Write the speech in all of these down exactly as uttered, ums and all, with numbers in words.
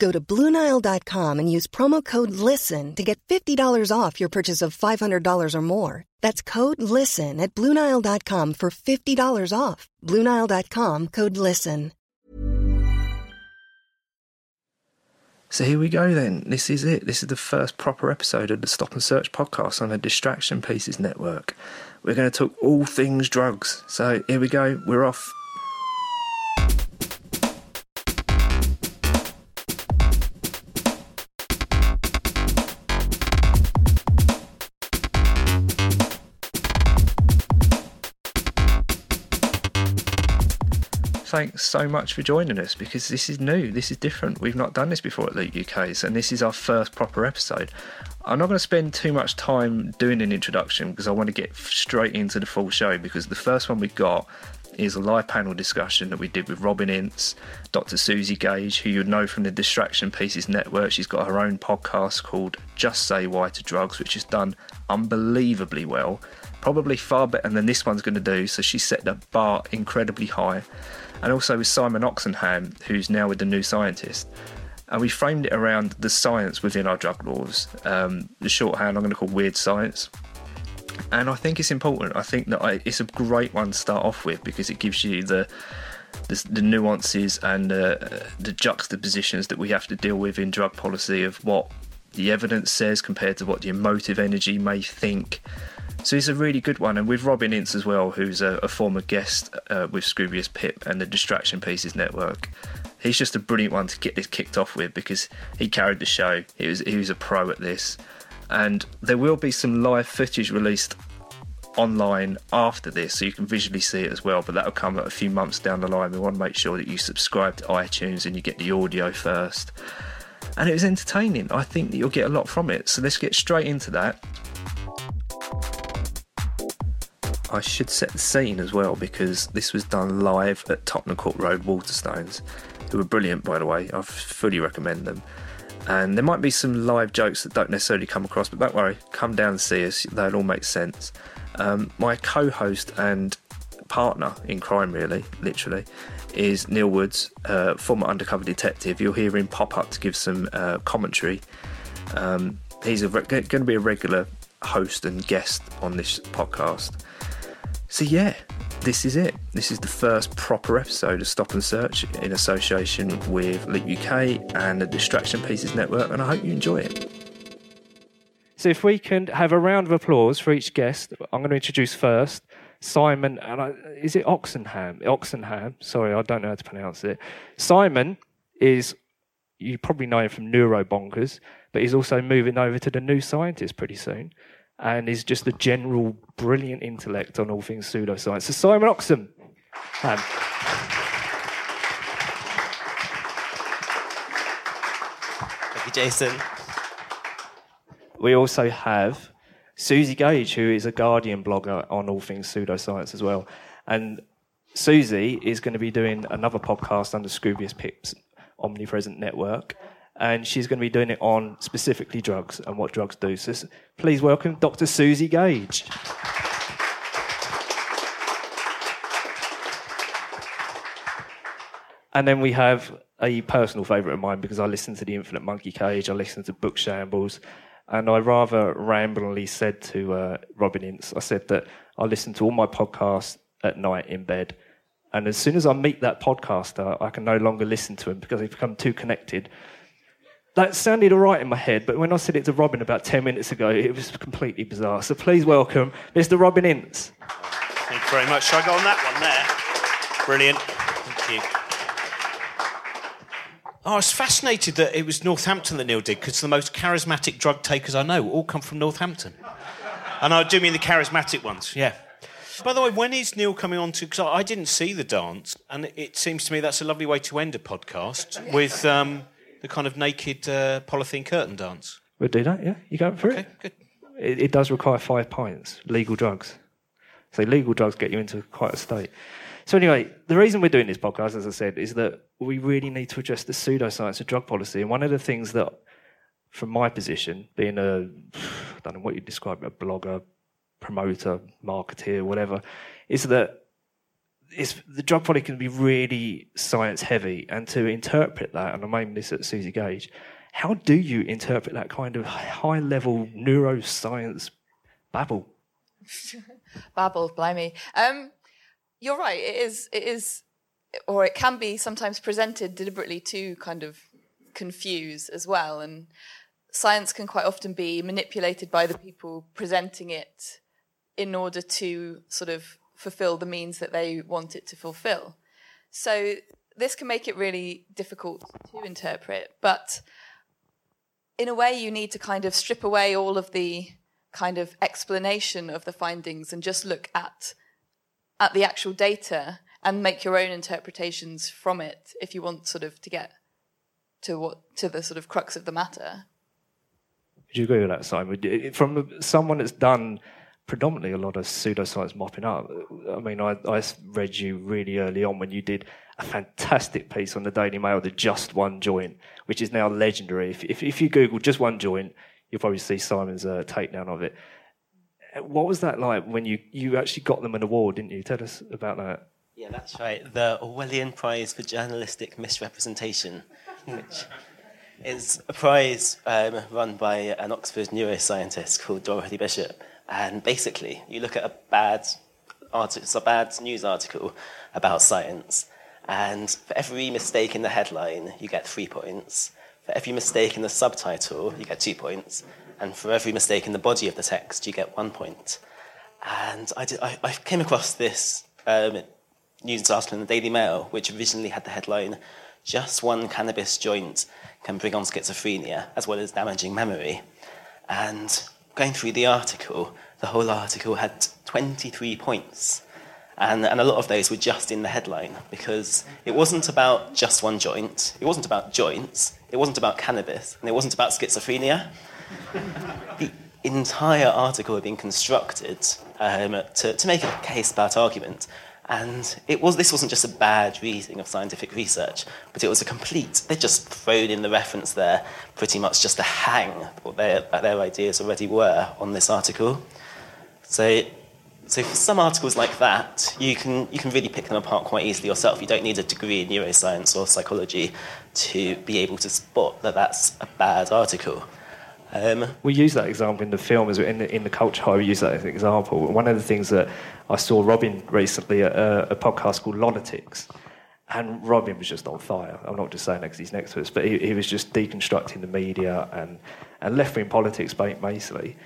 Go to Blue Nile dot com and use promo code LISTEN to get fifty dollars off your purchase of five hundred dollars or more. That's code LISTEN at Blue Nile dot com for fifty dollars off. Blue Nile dot com, code LISTEN. So here we go then. This is it. This is the first proper episode of the Stop and Search podcast on the Distraction Pieces Network. We're going to talk all things drugs. So here we go. We're off. Thanks so much for joining us, because this is new, this is different. We've not done this before at Loot U K, so this is our first proper episode. I'm not going to spend too much time doing an introduction because I want to get straight into the full show, because the first one we got is a live panel discussion that we did with Robin Ince, Doctor Susie Gage, who you know from the Distraction Pieces Network. She's got her own podcast called Just Say Why to Drugs, which has done unbelievably well, probably far better than this one's going to do, so she set the bar incredibly high. And also with Simon Oxenham, who's now with the New Scientist. And we framed it around the science within our drug laws, um, the shorthand I'm going to call weird science. And I think it's important. I think that I, it's a great one to start off with, because it gives you the the, the nuances and uh, the juxtapositions that we have to deal with in drug policy, of what the evidence says compared to what the emotive energy may think. So it's a really good one. And with Robin Ince as well, who's a, a former guest uh, with Scroobius Pip and the Distraction Pieces Network. He's just a brilliant one to get this kicked off with, because he carried the show. He was, he was a pro at this. And there will be some live footage released online after this, so you can visually see it as well, but that'll come a few months down the line. We want to make sure that you subscribe to iTunes and you get the audio first. And it was entertaining. I think that you'll get a lot from it. So let's get straight into that. I should set the scene as well, because this was done live at Tottenham Court Road, Waterstones, who were brilliant, by the way. I fully recommend them. And there might be some live jokes that don't necessarily come across, but don't worry, come down and see us. They'll all make sense. Um, my co-host and partner in crime, really, literally, is Neil Woods, uh, former undercover detective. You'll hear him pop up to give some uh, commentary. Um, he's re- going to be a regular host and guest on this podcast. So yeah, this is it. This is the first proper episode of Stop and Search in association with Leap U K and the Distraction Pieces Network, and I hope you enjoy it. So if we can have a round of applause for each guest. I'm going to introduce first Simon, and I, is it Oxenham? Oxenham, sorry, I don't know how to pronounce it. Simon is, you probably know him from Neurobonkers, but he's also moving over to the New Scientist pretty soon. And is just a general brilliant intellect on all things pseudoscience. So Simon Oxenham. Um, Thank you, Jason. We also have Susie Gage, who is a Guardian blogger on all things pseudoscience as well. And Susie is going to be doing another podcast under Scroobius Pip's Omnipresent Network. And she's going to be doing it on specifically drugs and what drugs do. So please welcome Doctor Susie Gage. And then we have a personal favourite of mine, because I listen to the Infinite Monkey Cage, I listen to Book Shambles, and I rather ramblingly said to uh, Robin Ince, I said that I listen to all my podcasts at night in bed. And as soon as I meet that podcaster, I can no longer listen to him because I've become too connected. That sounded all right in my head, but when I said it to Robin about ten minutes ago, it was completely bizarre. So please welcome Mister Robin Ince. Thank you very much. Shall I go on that one there? Brilliant. Thank you. Oh, I was fascinated that it was Northampton that Neil did, because the most charismatic drug takers I know all come from Northampton. And I do mean the charismatic ones, yeah. By the way, when is Neil coming on to... Because I didn't see the dance, and it seems to me that's a lovely way to end a podcast with um, the kind of naked uh, polythene curtain dance. We'll do that, yeah. You go for okay, it. Good. It, it does require five pints, legal drugs. So legal drugs get you into quite a state. So anyway, the reason we're doing this podcast, as I said, is that we really need to address the pseudoscience of drug policy. And one of the things that, from my position, being a, I don't know what you'd describe, a blogger, promoter, marketeer, whatever, is that it's, the drug policy can be really science-heavy. And to interpret that, and I'm aiming this at Susie Gage, how do you interpret that kind of high-level neuroscience babble? babble, blimey. Um... You're right, it is, it is, or it can be sometimes presented deliberately to kind of confuse as well. And science can quite often be manipulated by the people presenting it in order to sort of fulfill the means that they want it to fulfill. So this can make it really difficult to interpret. But in a way, you need to kind of strip away all of the kind of explanation of the findings and just look at at the actual data and make your own interpretations from it if you want sort of to get to what to the sort of crux of the matter. Would you agree with that, Simon? From someone that's done predominantly a lot of pseudoscience mopping up, I mean, I, I read you really early on when you did a fantastic piece on the Daily Mail, the Just One Joint, which is now legendary. If, if, if you Google Just One Joint, you'll probably see Simon's uh, takedown of it. What was that like when you, you actually got them an award, didn't you? Tell us about that. Yeah, that's right. The Orwellian Prize for Journalistic Misrepresentation, which is a prize um, run by an Oxford neuroscientist called Dorothy Bishop. And basically, you look at a bad, article, it's a bad news article about science, and for every mistake in the headline, you get three points. For every mistake in the subtitle, you get two points. And for every mistake in the body of the text, you get one point. And I, did, I, I came across this um, news article in the Daily Mail, which originally had the headline, "Just One Cannabis Joint Can Bring On Schizophrenia, as well as Damaging Memory." And going through the article, the whole article had twenty-three points. And, and a lot of those were just in the headline, because it wasn't about just one joint, it wasn't about joints, it wasn't about cannabis, and it wasn't about schizophrenia. The entire article had been constructed um, to, to make a case about argument, and it was this wasn't just a bad reading of scientific research, but it was a complete. They just thrown in the reference there, pretty much just to hang what their, their ideas already were on this article. So, so for some articles like that, you can you can really pick them apart quite easily yourself. You don't need a degree in neuroscience or psychology to be able to spot that that's a bad article. Um, we use that example in the film, as in the, in the culture. I use that as an example. One of the things that I saw Robin recently at a, a podcast called Lonatics, and Robin was just on fire. I'm not just saying that because he's next to us, but he, he was just deconstructing the media and, and left-wing politics, basically.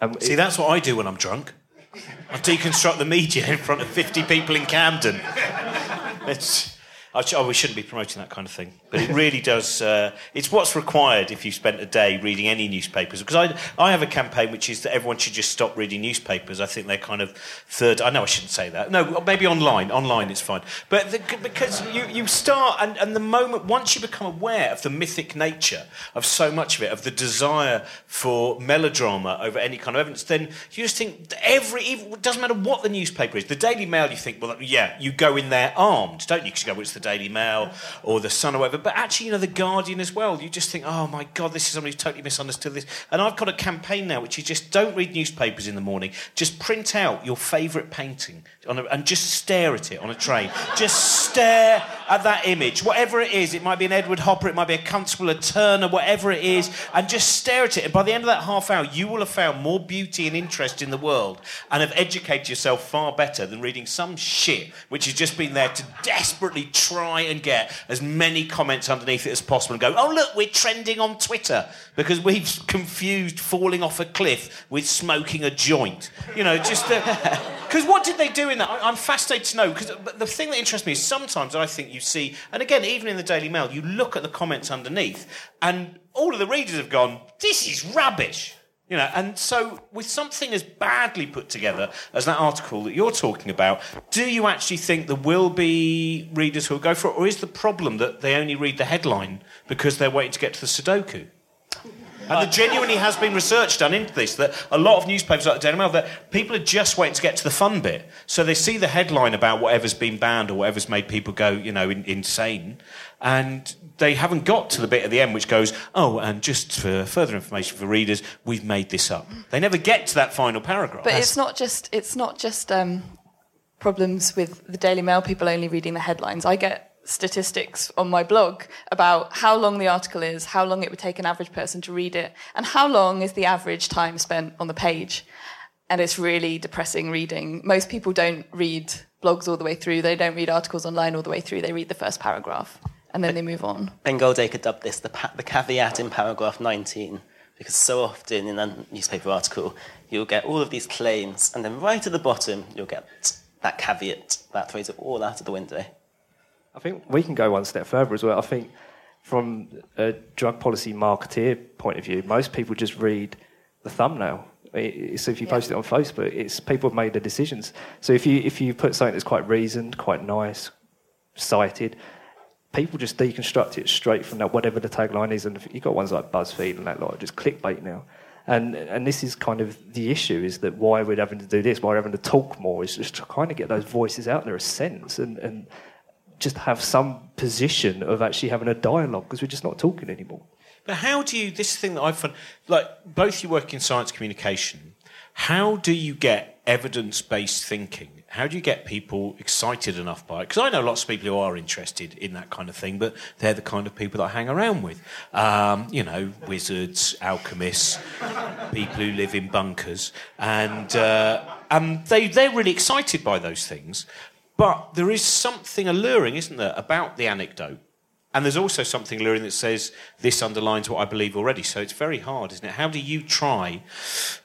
Um, See, it, that's what I do when I'm drunk. I deconstruct the media in front of fifty people in Camden. It's... I sh- oh, we shouldn't be promoting that kind of thing. But it really does... Uh, it's what's required if you spent a day reading any newspapers. Because I I have a campaign which is that everyone should just stop reading newspapers. I think they're kind of third... I know I shouldn't say that. No, maybe online. Online it's fine. But the, because you, you start... And, and the moment... Once you become aware of the mythic nature of so much of it, of the desire for melodrama over any kind of evidence, then you just think every... It doesn't matter what the newspaper is. The Daily Mail, you think, well, yeah, you go in there armed, don't you? Because you go, well, it's the Daily Mail or the Sun or whatever, but actually, you know, the Guardian as well. You just think, oh my God, this is somebody who's totally misunderstood this. And I've got a campaign now which is just don't read newspapers in the morning. Just print out your favourite painting on a, and just stare at it on a train. Just stare at that image, whatever it is. It might be an Edward Hopper, it might be a Constable, a Turner, whatever it is, and just stare at it. And by the end of that half hour, you will have found more beauty and interest in the world and have educated yourself far better than reading some shit which has just been there to desperately try try and get as many comments underneath it as possible and go, oh, look, we're trending on Twitter because we've confused falling off a cliff with smoking a joint. You know, just... Uh, Because what did they do in that? I'm fascinated to know, because the thing that interests me is sometimes I think you see, and again, even in the Daily Mail, you look at the comments underneath, and all of the readers have gone, this is rubbish. You know, and so with something as badly put together as that article that you're talking about, do you actually think there will be readers who will go for it, or is the problem that they only read the headline because they're waiting to get to the Sudoku? And there genuinely has been research done into this, that a lot of newspapers like the Daily Mail, that people are just waiting to get to the fun bit. So they see the headline about whatever's been banned or whatever's made people go, you know, in, insane, and they haven't got to the bit at the end which goes, oh, and just for further information for readers, we've made this up. They never get to that final paragraph. But it's not just it's not just um, problems with the Daily Mail, people only reading the headlines. I get statistics on my blog about how long the article is, how long it would take an average person to read it, and how long is the average time spent on the page. And it's really depressing reading. Most people don't read blogs all the way through. They don't read articles online all the way through. They read the first paragraph, and then they move on. Ben Goldacre dubbed this the, pa- the caveat in paragraph nineteen, because so often in a newspaper article, you'll get all of these claims, and then right at the bottom, you'll get that caveat, that throws it all out of the window. I think we can go one step further as well. I think from a drug policy marketeer point of view, most people just read the thumbnail. So if you yeah. post it on Facebook, it's people have made their decisions. So if you if you put something that's quite reasoned, quite nice, cited, people just deconstruct it straight from that, whatever the tagline is. And you've got ones like BuzzFeed and that lot, like, just clickbait now. And and this is kind of the issue, is that why we're having to do this, why we're having to talk more, is just to kind of get those voices out there, a sense, and... and just have some position of actually having a dialogue, because we're just not talking anymore. But how do you, this thing that I've found, like, both you work in science communication, how do you get evidence-based thinking? How do you get people excited enough by it? Because I know lots of people who are interested in that kind of thing, but they're the kind of people that I hang around with. Um, you know, wizards, alchemists, people who live in bunkers, and uh, um, they, they're really excited by those things. But there is something alluring, isn't there, about the anecdote? And there's also something alluring that says, this underlines what I believe already. So it's very hard, isn't it? How do you try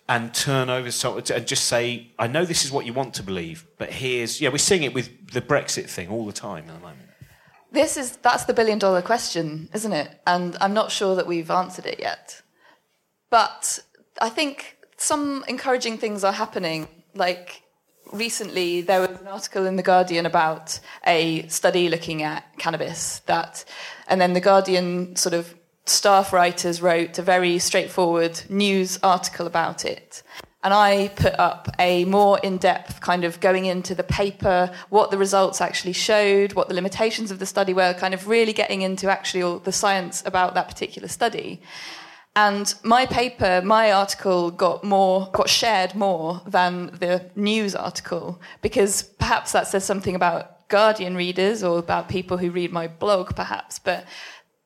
and turn over something and just say, I know this is what you want to believe, but here's... Yeah, we're seeing it with the Brexit thing all the time at the moment. This is That's the billion-dollar question, isn't it? And I'm not sure that we've answered it yet. But I think some encouraging things are happening, like... Recently, there was an article in The Guardian about a study looking at cannabis, that, and then The Guardian sort of staff writers wrote a very straightforward news article about it. And I put up a more in-depth kind of going into the paper, what the results actually showed, what the limitations of the study were, kind of really getting into actually all the science about that particular study. And my paper, my article got more, got shared more than the news article, because perhaps that says something about Guardian readers or about people who read my blog, perhaps. But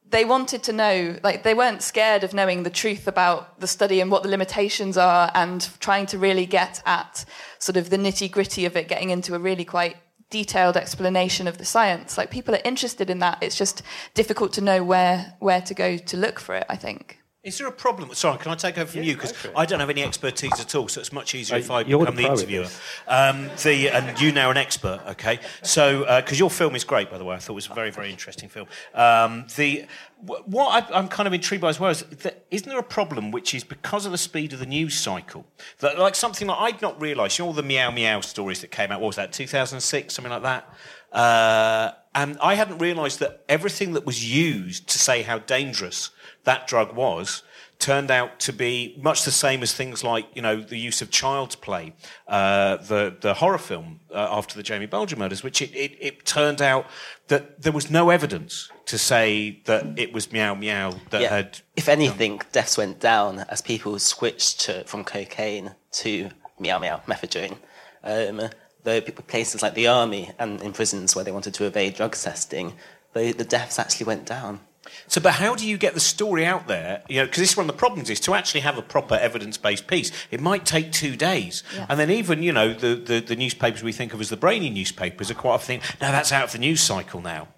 they wanted to know, like, they weren't scared of knowing the truth about the study and what the limitations are, and trying to really get at sort of the nitty-gritty of it, getting into a really quite detailed explanation of the science. Like, people are interested in that. It's just difficult to know where where to go to look for it, I think. Is there a problem? Sorry, can I take over from yeah, you? Because I don't have any expertise at all, so it's much easier uh, if I become the, the interviewer. Um, the and you now an expert, okay? So, because uh, your film is great, by the way. I thought it was a very, very interesting film. Um, the what I, I'm kind of intrigued by as well is that, isn't there a problem which is because of the speed of the news cycle? That, like, something that I'd not realised, you know, all the meow meow stories that came out, what was that, two thousand six, something like that? Uh, and I hadn't realised that everything that was used to say how dangerous that drug was turned out to be much the same as things like, you know, the use of Child's Play, uh, the, the horror film uh, after the Jamie Bulger murders, which it, it, it turned out that there was no evidence to say that it was meow meow that yeah. had... If anything, done. Deaths went down as people switched to, from cocaine to meow meow, methadone. Um, though places like the army and in prisons where they wanted to evade drug testing, the, the deaths actually went down. So, but how do you get the story out there? You know, because this is one of the problems, is to actually have a proper evidence-based piece. It might take two days. Yeah. And then even, you know, the, the, the newspapers we think of as the brainy newspapers are quite often thinking, no, that's out of the news cycle now.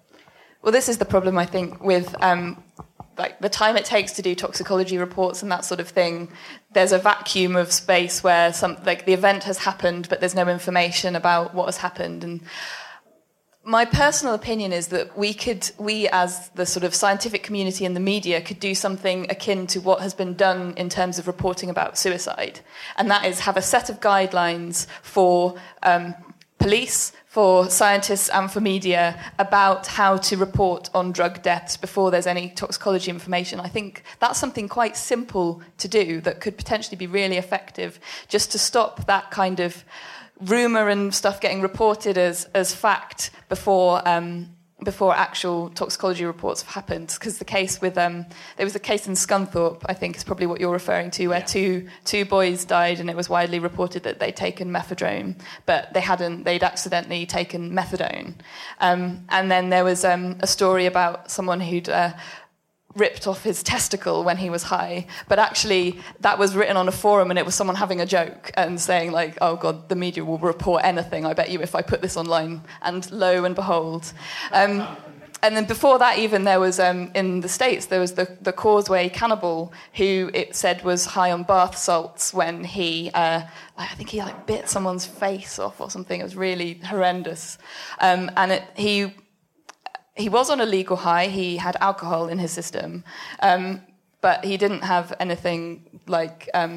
Well, this is the problem, I think, with um, like the time it takes to do toxicology reports and that sort of thing. there's a vacuum of space where some, like, the event has happened, but there's no information about what has happened. And my personal opinion is that we could, we as the sort of scientific community and the media, could do something akin to what has been done in terms of reporting about suicide, and that is have a set of guidelines for um, police, for scientists, and for media about how to report on drug deaths before there's any toxicology information. I think that's something quite simple to do that could potentially be really effective, just to stop that kind of rumour and stuff getting reported as as fact before um, before actual toxicology reports have happened. Because the case with um, there was a case in Scunthorpe, I think, is probably what you're referring to, where yeah. two two boys died, and it was widely reported that they'd taken methadone, but they hadn't. They'd accidentally taken methadone, um, and then there was um, a story about someone who'd Uh, ripped off his testicle when he was high, but actually that was written on a forum and it was someone having a joke and saying, like, oh god, the media will report anything, I bet you, if I put this online. And lo and behold, um, and then before that even, there was um, in the States there was the, the Causeway cannibal, who it said was high on bath salts when he uh, I think he like bit someone's face off or something. It was really horrendous, um, and it, he He was on a legal high. He had alcohol in his system, um, but he didn't have anything like um,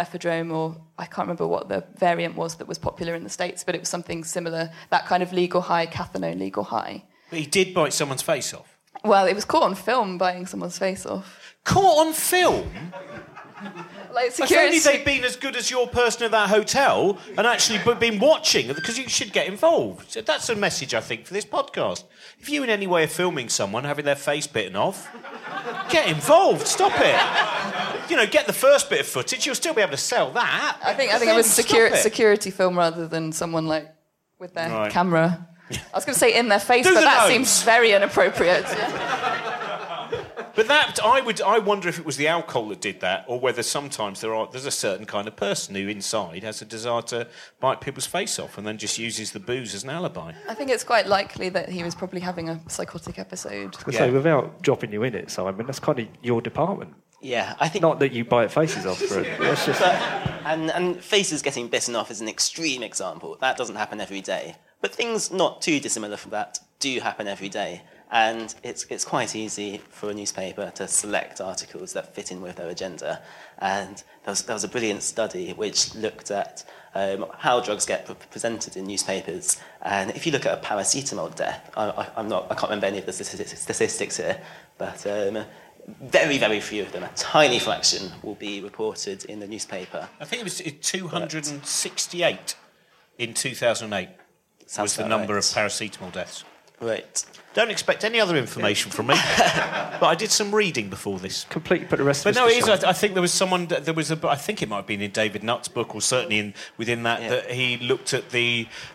methadone, or I can't remember what the variant was that was popular in the States, but it was something similar, that kind of legal high, cathinone legal high. But he did bite someone's face off? Well, it was caught on film biting someone's face off. Caught on film? Like, security. If only they'd been as good as your person at that hotel and actually been watching, because you should get involved. So that's a message, I think, for this podcast. If you in any way are filming someone having their face bitten off, get involved. Stop it. You know, get the first bit of footage. You'll still be able to sell that. I think I think it was security security film rather than someone like with their right. camera. I was going to say in their face, Do but the that nose. Seems very inappropriate. But that, I would, I wonder if it was the alcohol that did that, or whether sometimes there are, there's a certain kind of person who inside has a desire to bite people's face off and then just uses the booze as an alibi. I think it's quite likely that he was probably having a psychotic episode. I was going to yeah. say, without dropping you in it, Simon, that's kind of your department. Yeah, I think... Not that you bite faces off for it. That's just... but, and, and faces getting bitten off is an extreme example. That doesn't happen every day. But things not too dissimilar from that do happen every day. And it's it's quite easy for a newspaper to select articles that fit in with their agenda. And there was, there was a brilliant study which looked at um, how drugs get pre- presented in newspapers. And if you look at a paracetamol death, I, I, I'm not I can't remember any of the statistics here, but um, very very few of them, a tiny fraction, will be reported in the newspaper. I think it was two hundred sixty-eight but, in two thousand eight was the number right. of paracetamol deaths. Right. Don't expect any other information from me. But I did some reading before this. Completely put the rest but of But no, it is. I, I think there was someone... There was a, I think it might have been in David Nutt's book, or certainly in, within that, yeah. that he looked at the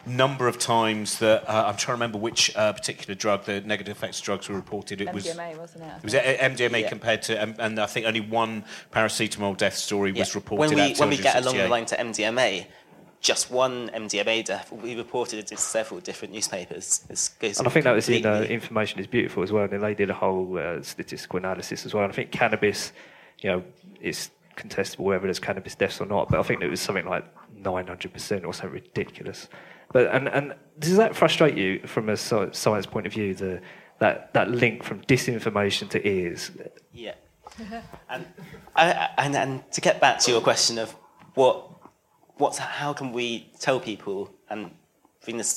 number of times that... Uh, I'm trying to remember which uh, particular drug, the negative effects of drugs were reported. It M D M A, was, wasn't it? It was M D M A yeah. compared to... Um, and I think only one paracetamol death story yeah. was reported when we, at When we get along the line to M D M A... Just one M D M A death will be reported in several different newspapers. It's, it's and I think that was in uh, Information is Beautiful as well, and they did a whole uh, statistical analysis as well. And I think cannabis, you know, it's contestable whether there's cannabis deaths or not, but I think it was something like nine hundred percent or something ridiculous. But and, and does that frustrate you from a science point of view, the that, that link from disinformation to ears? Yeah. and, and and to get back to your question of what... What's, how can we tell people and bring this,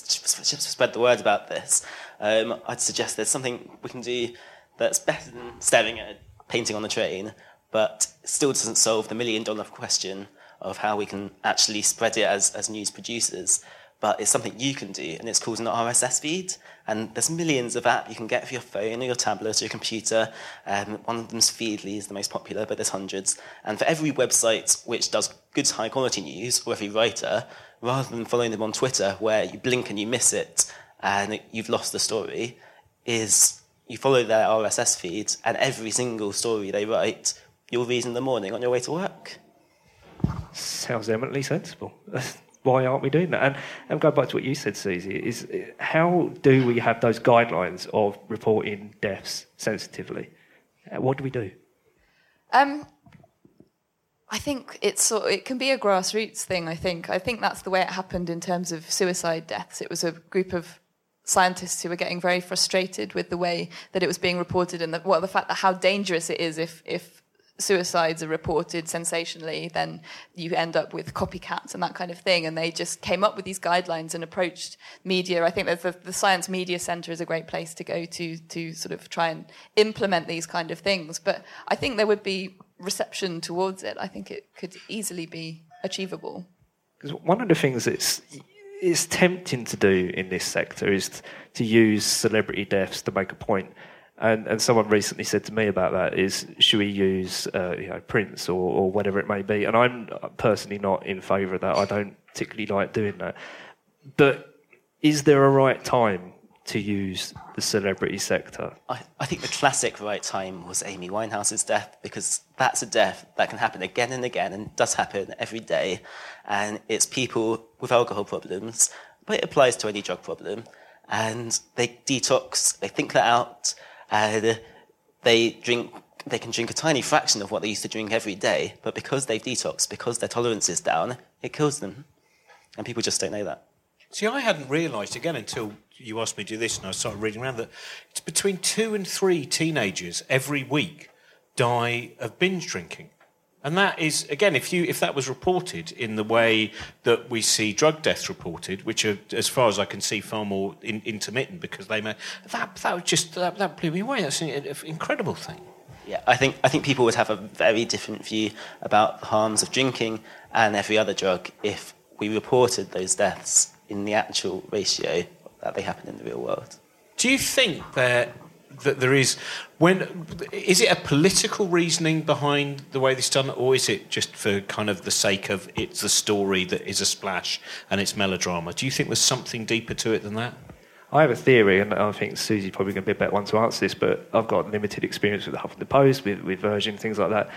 spread the word about this? Um, I'd suggest there's something we can do that's better than staring at a painting on the train, but still doesn't solve the million-dollar question of how we can actually spread it as, as news producers. But it's something you can do, and it's called an R S S feed. And there's millions of apps you can get for your phone or your tablet or your computer. Um, one of them's Feedly, is the most popular, but there's hundreds. And for every website which does good, high-quality news, or every writer, rather than following them on Twitter, where you blink and you miss it and you've lost the story, is you follow their R S S feed, and every single story they write, you'll read in the morning on your way to work. Sounds eminently sensible. Why aren't we doing that? And, and going back to what you said, Susie, is how do we have those guidelines of reporting deaths sensitively? What do we do? Um, I think it's sort of, it can be a grassroots thing, I think. I think that's the way it happened in terms of suicide deaths. It was a group of scientists who were getting very frustrated with the way that it was being reported and the, well, the fact that how dangerous it is if, if suicides are reported sensationally, then you end up with copycats and that kind of thing. And they just came up with these guidelines and approached media. I think that the, the Science Media Centre is a great place to go to to sort of try and implement these kind of things. But I think there would be reception towards it. I think it could easily be achievable. Because one of the things that's it's tempting to do in this sector is to use celebrity deaths to make a point. And and someone recently said to me about that is, should we use uh, you know, Prince or, or whatever it may be? And I'm personally not in favour of that. I don't particularly like doing that. But is there a right time to use the celebrity sector? I, I think the classic right time was Amy Winehouse's death, because that's a death that can happen again and again and does happen every day. And it's people with alcohol problems, but it applies to any drug problem. And they detox, they think that out. Uh, they drink. They can drink a tiny fraction of what they used to drink every day, but because they've detoxed, because their tolerance is down, it kills them. And people just don't know that. See, I hadn't realised, again, until you asked me to do this and I started reading around, that it's between two and three teenagers every week die of binge drinking. And that is, again, if you if that was reported in the way that we see drug deaths reported, which are, as far as I can see, far more in, intermittent, because they may, that that would just that, that blew me away. That's an, an incredible thing. Yeah, I think I think people would have a very different view about the harms of drinking and every other drug if we reported those deaths in the actual ratio that they happen in the real world. Do you think that? That there is, when is it a political reasoning behind the way this is done, or is it just for kind of the sake of it's the story that is a splash and it's melodrama? Do you think there's something deeper to it than that? I have a theory, and I think Susie's probably going to be a better one to answer this, but I've got limited experience with the Huffington Post, with, with Virgin, things like that.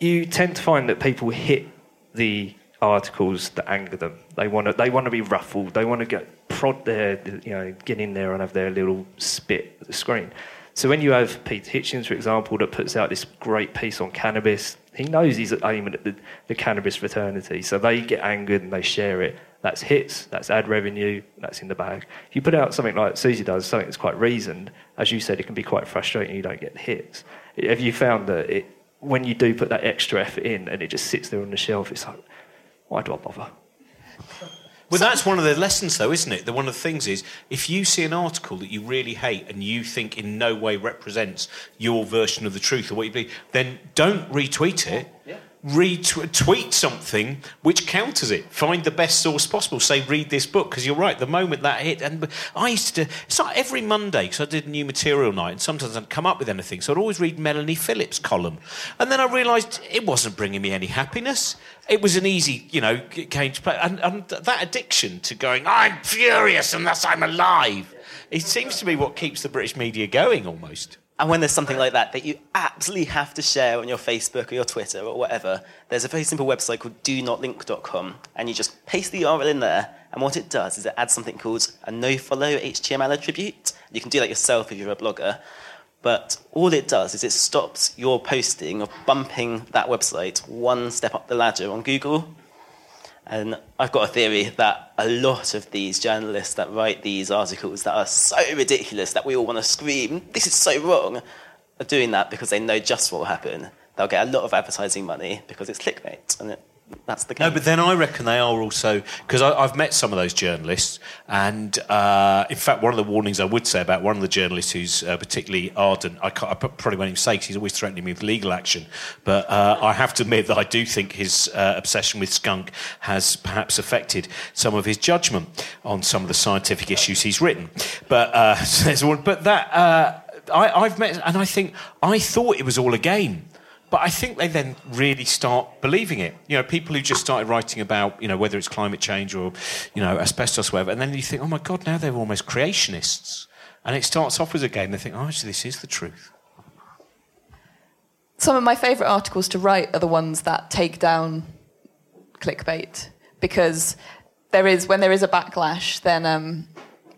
You tend to find that people hit the articles that anger them. They want to, they want to be ruffled. They want to get prod their, you know, get in there and have their little spit at the screen. So when you have Pete Hitchens, for example, that puts out this great piece on cannabis, he knows he's aiming at the, the cannabis fraternity. So they get angered and they share it. That's hits. That's ad revenue. That's in the bag. If you put out something like Susie does, something that's quite reasoned, as you said, it can be quite frustrating. You don't get the hits. Have you found that it, when you do put that extra effort in and it just sits there on the shelf, it's like, why do I bother? Well, that's one of the lessons, though, isn't it? The, one of the things is, if you see an article that you really hate and you think in no way represents your version of the truth or what you believe, then don't retweet it. Yeah. Retweet something which counters it. Find the best source possible. Say, read this book, because you're right, the moment that hit... And I used to do... It's like every Monday, because I did new material night, and sometimes I'd come up with anything, so I'd always read Melanie Phillips' column. And then I realised it wasn't bringing me any happiness. It was an easy, you know, it came to play. And, and that addiction to going, I'm furious unless I'm alive, it seems to be what keeps the British media going, almost. And when there's something like that that you absolutely have to share on your Facebook or your Twitter or whatever, there's a very simple website called do not link dot com, and you just paste the U R L in there, and what it does is it adds something called a nofollow H T M L attribute. You can do that yourself if you're a blogger, but all it does is it stops your posting of bumping that website one step up the ladder on Google. And I've got a theory that a lot of these journalists that write these articles that are so ridiculous that we all want to scream, this is so wrong, are doing that because they know just what will happen. They'll get a lot of advertising money because it's clickbait, and it, that's the case. No, but then I reckon they are also... Because I've met some of those journalists, and uh, in fact, one of the warnings I would say about one of the journalists who's uh, particularly ardent, I, can't, I probably won't even say because he's always threatening me with legal action, but uh, I have to admit that I do think his uh, obsession with skunk has perhaps affected some of his judgment on some of the scientific issues he's written. But uh, there's one, but that uh, I, I've met... And I think... I thought it was all a game. But I think they then really start believing it. You know, people who just started writing about, you know, whether it's climate change or, you know, asbestos or whatever, and then you think, oh, my God, now they're almost creationists. And it starts off with a game. They think, oh, actually, this is the truth. Some of my favourite articles to write are the ones that take down clickbait, because there is, when there is a backlash, then... Um,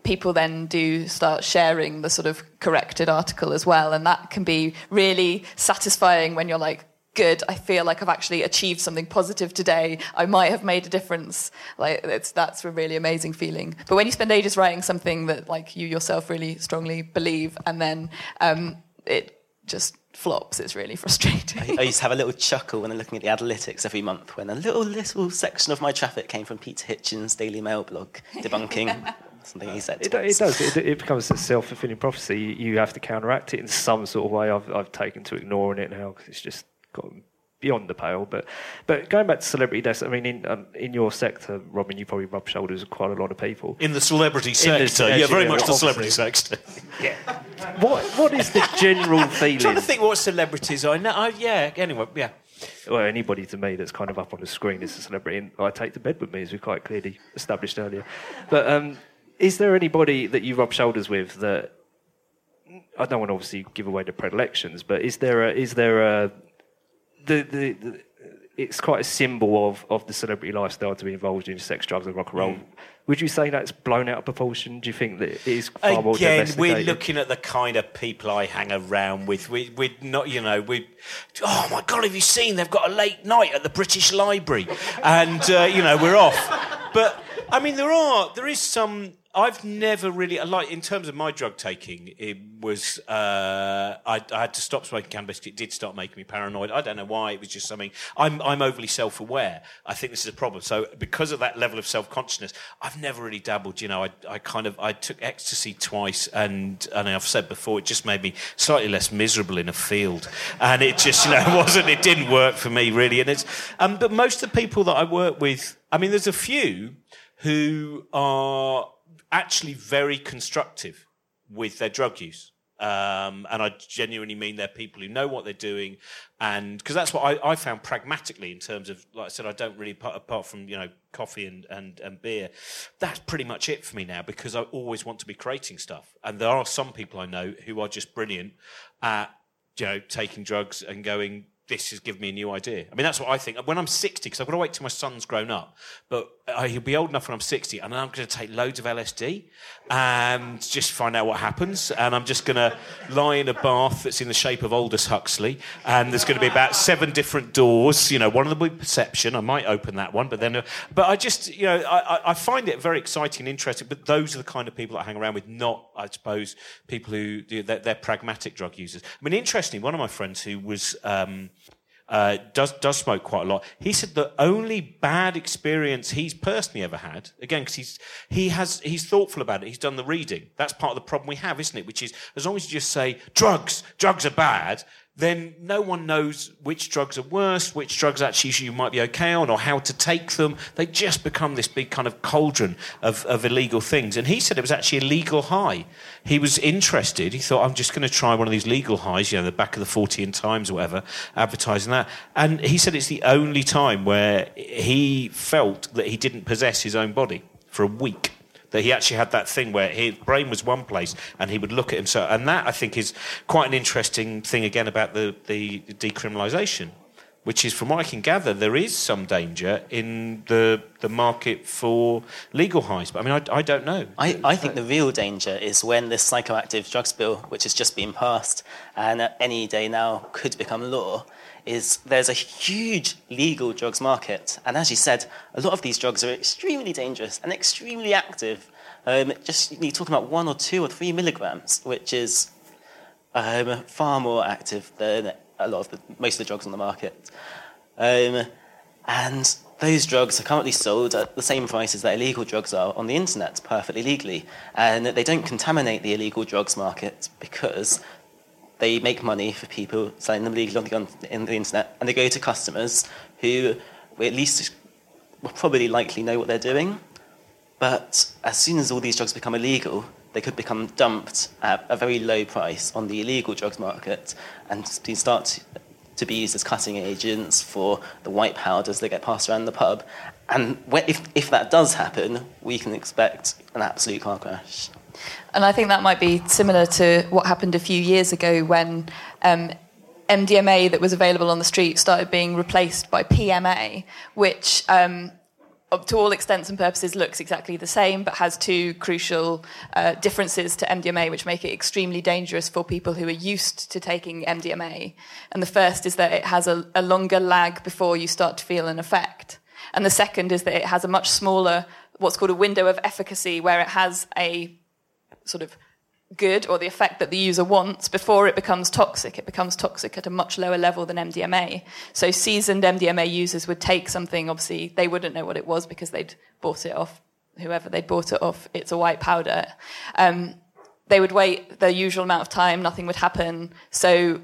people then do start sharing the sort of corrected article as well, and that can be really satisfying when you're like, good. I feel like I've actually achieved something positive today. I might have made a difference. Like it's that's a really amazing feeling. But when you spend ages writing something that like you yourself really strongly believe, and then um, it just flops, it's really frustrating. I, I used to have a little chuckle when I'm looking at the analytics every month when a little little section of my traffic came from Peter Hitchens' Daily Mail blog debunking yeah. something he said. It, it does. It, it becomes a self-fulfilling prophecy. You, you have to counteract it in some sort of way. I've I've taken to ignoring it now because it's just gotten beyond the pale. But but going back to celebrity deaths, I mean, in um, in your sector, Robin, you probably rub shoulders with quite a lot of people. In the celebrity sector, the sector yeah, very much the celebrity sector. Yeah. What what is the general feeling? I'm trying to think what celebrities are. No, I, yeah, anyway, yeah. Well, anybody to me that's kind of up on the screen is a celebrity, and I take to bed with me, as we quite clearly established earlier. But um, is there anybody that you rub shoulders with that... I don't want to obviously give away the predilections, but is there a... Is there a The, the, the, it's quite a symbol of, of the celebrity lifestyle to be involved in sex, drugs and rock and roll. Mm. Would you say that's blown out of proportion? Do you think that it is far Again, more investigated? Again, we're looking at the kind of people I hang around with. We, we're not, you know, we. Oh, my God, have you seen? They've got a late night at the British Library. And, uh, you know, we're off. But, I mean, there are... There is some... I've never really... like In terms of my drug taking, it was... Uh, I, I had to stop smoking cannabis because it did start making me paranoid. I don't know why. It was just something... I'm, I'm overly self-aware. I think this is a problem. So because of that level of self-consciousness, I've never really dabbled. You know, I, I kind of... I took ecstasy twice and, and I've said before, it just made me slightly less miserable in a field. And it just, you know, wasn't... It didn't work for me, really. And it's... Um, but most of the people that I work with... I mean, there's a few who are... actually very constructive with their drug use. Um, and I genuinely mean they're people who know what they're doing. And because that's what I, I found pragmatically in terms of, like I said, I don't really, apart from, you know, coffee and, and, and beer, that's pretty much it for me now because I always want to be creating stuff. And there are some people I know who are just brilliant at, you know, taking drugs and going, this has given me a new idea. I mean, that's what I think. When I'm sixty, because I've got to wait till my son's grown up, but uh, he'll be old enough when I'm sixty, and I'm going to take loads of L S D and just find out what happens, and I'm just going to lie in a bath that's in the shape of Aldous Huxley, and there's going to be about seven different doors. You know, one of them will be perception. I might open that one, but then... Uh, but I just, you know, I, I find it very exciting and interesting, but those are the kind of people that I hang around with, not, I suppose, people who... They're, they're pragmatic drug users. I mean, interestingly, one of my friends who was... Um, Uh, does does smoke quite a lot. He said the only bad experience he's personally ever had, again, because he's he has he's thoughtful about it. He's done the reading. That's part of the problem we have, isn't it? Which is as long as you just say drugs, drugs are bad, then no one knows which drugs are worse, which drugs actually you might be okay on, or how to take them. They just become this big kind of cauldron of, of illegal things. And he said it was actually a legal high. He was interested. He thought, I'm just going to try one of these legal highs, you know, the back of the fourteen Times or whatever, advertising that. And he said it's the only time where he felt that he didn't possess his own body for a week. That he actually had that thing where his brain was one place and he would look at himself. And that, I think, is quite an interesting thing, again, about the, the decriminalisation, which is, from what I can gather, there is some danger in the the market for legal highs. But, I mean, I, I don't know. I, I think the real danger is when this psychoactive drugs bill, which has just been passed and any day now could become law, is there's a huge legal drugs market. And as you said, a lot of these drugs are extremely dangerous and extremely active. Um, just you're talking about one or two or three milligrams, which is um, far more active than a lot of the, most of the drugs on the market. Um, and those drugs are currently sold at the same prices that illegal drugs are on the internet, perfectly legally. And they don't contaminate the illegal drugs market because... they make money for people selling them legally on the, on, in the internet, and they go to customers who at least will probably likely know what they're doing. But as soon as all these drugs become illegal, they could become dumped at a very low price on the illegal drugs market and start to, to be used as cutting agents for the white powders that get passed around the pub. And when, if, if that does happen, we can expect an absolute car crash. And I think that might be similar to what happened a few years ago when um, M D M A that was available on the street started being replaced by P M A, which um, to all extents and purposes looks exactly the same, but has two crucial uh, differences to M D M A, which make it extremely dangerous for people who are used to taking M D M A. And the first is that it has a, a longer lag before you start to feel an effect. And the second is that it has a much smaller, what's called a window of efficacy, where it has a sort of good or the effect that the user wants before it becomes toxic. It becomes toxic at a much lower level than M D M A. So seasoned M D M A users would take something, obviously they wouldn't know what it was because they'd bought it off whoever they'd bought it off. It's a white powder. Um, they would wait the usual amount of time, nothing would happen, so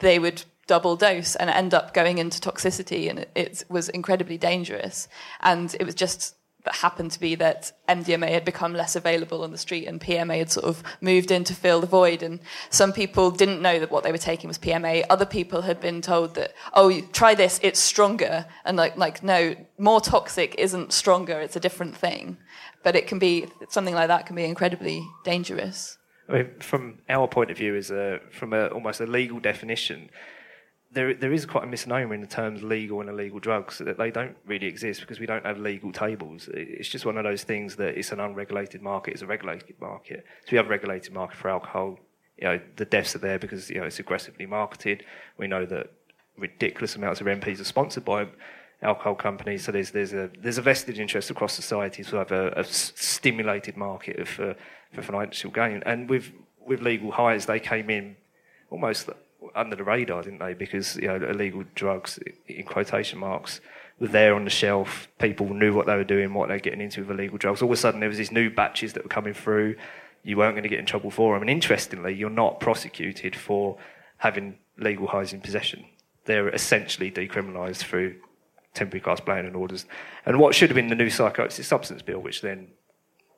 they would double dose and end up going into toxicity, and it, it was incredibly dangerous. And it was just that happened to be that M D M A had become less available on the street and P M A had sort of moved in to fill the void, and some people didn't know that what they were taking was P M A. Other people had been told that, oh, try this, it's stronger, and like, like no, more toxic isn't stronger, it's a different thing. But it can be, something like that can be incredibly dangerous. I mean, from our point of view, is a, from a, almost a legal definition, There, there is quite a misnomer in the terms legal and illegal drugs, so that they don't really exist because we don't have legal tables. It's just one of those things that it's an unregulated market, it's a regulated market. So we have a regulated market for alcohol. You know, the deaths are there because, you know, it's aggressively marketed. We know that ridiculous amounts of M Ps are sponsored by alcohol companies, so there's there's a there's a vested interest across society to have a, a stimulated market of, uh, for financial gain. And with with legal highs, they came in almost under the radar, didn't they? Because, you know, illegal drugs, in quotation marks, were there on the shelf. People knew what they were doing, what they were getting into with illegal drugs. All of a sudden, there was these new batches that were coming through. You weren't going to get in trouble for them. And interestingly, you're not prosecuted for having legal highs in possession. They're essentially decriminalised through temporary class banning orders. And what should have been the new psychoactive substance bill, which then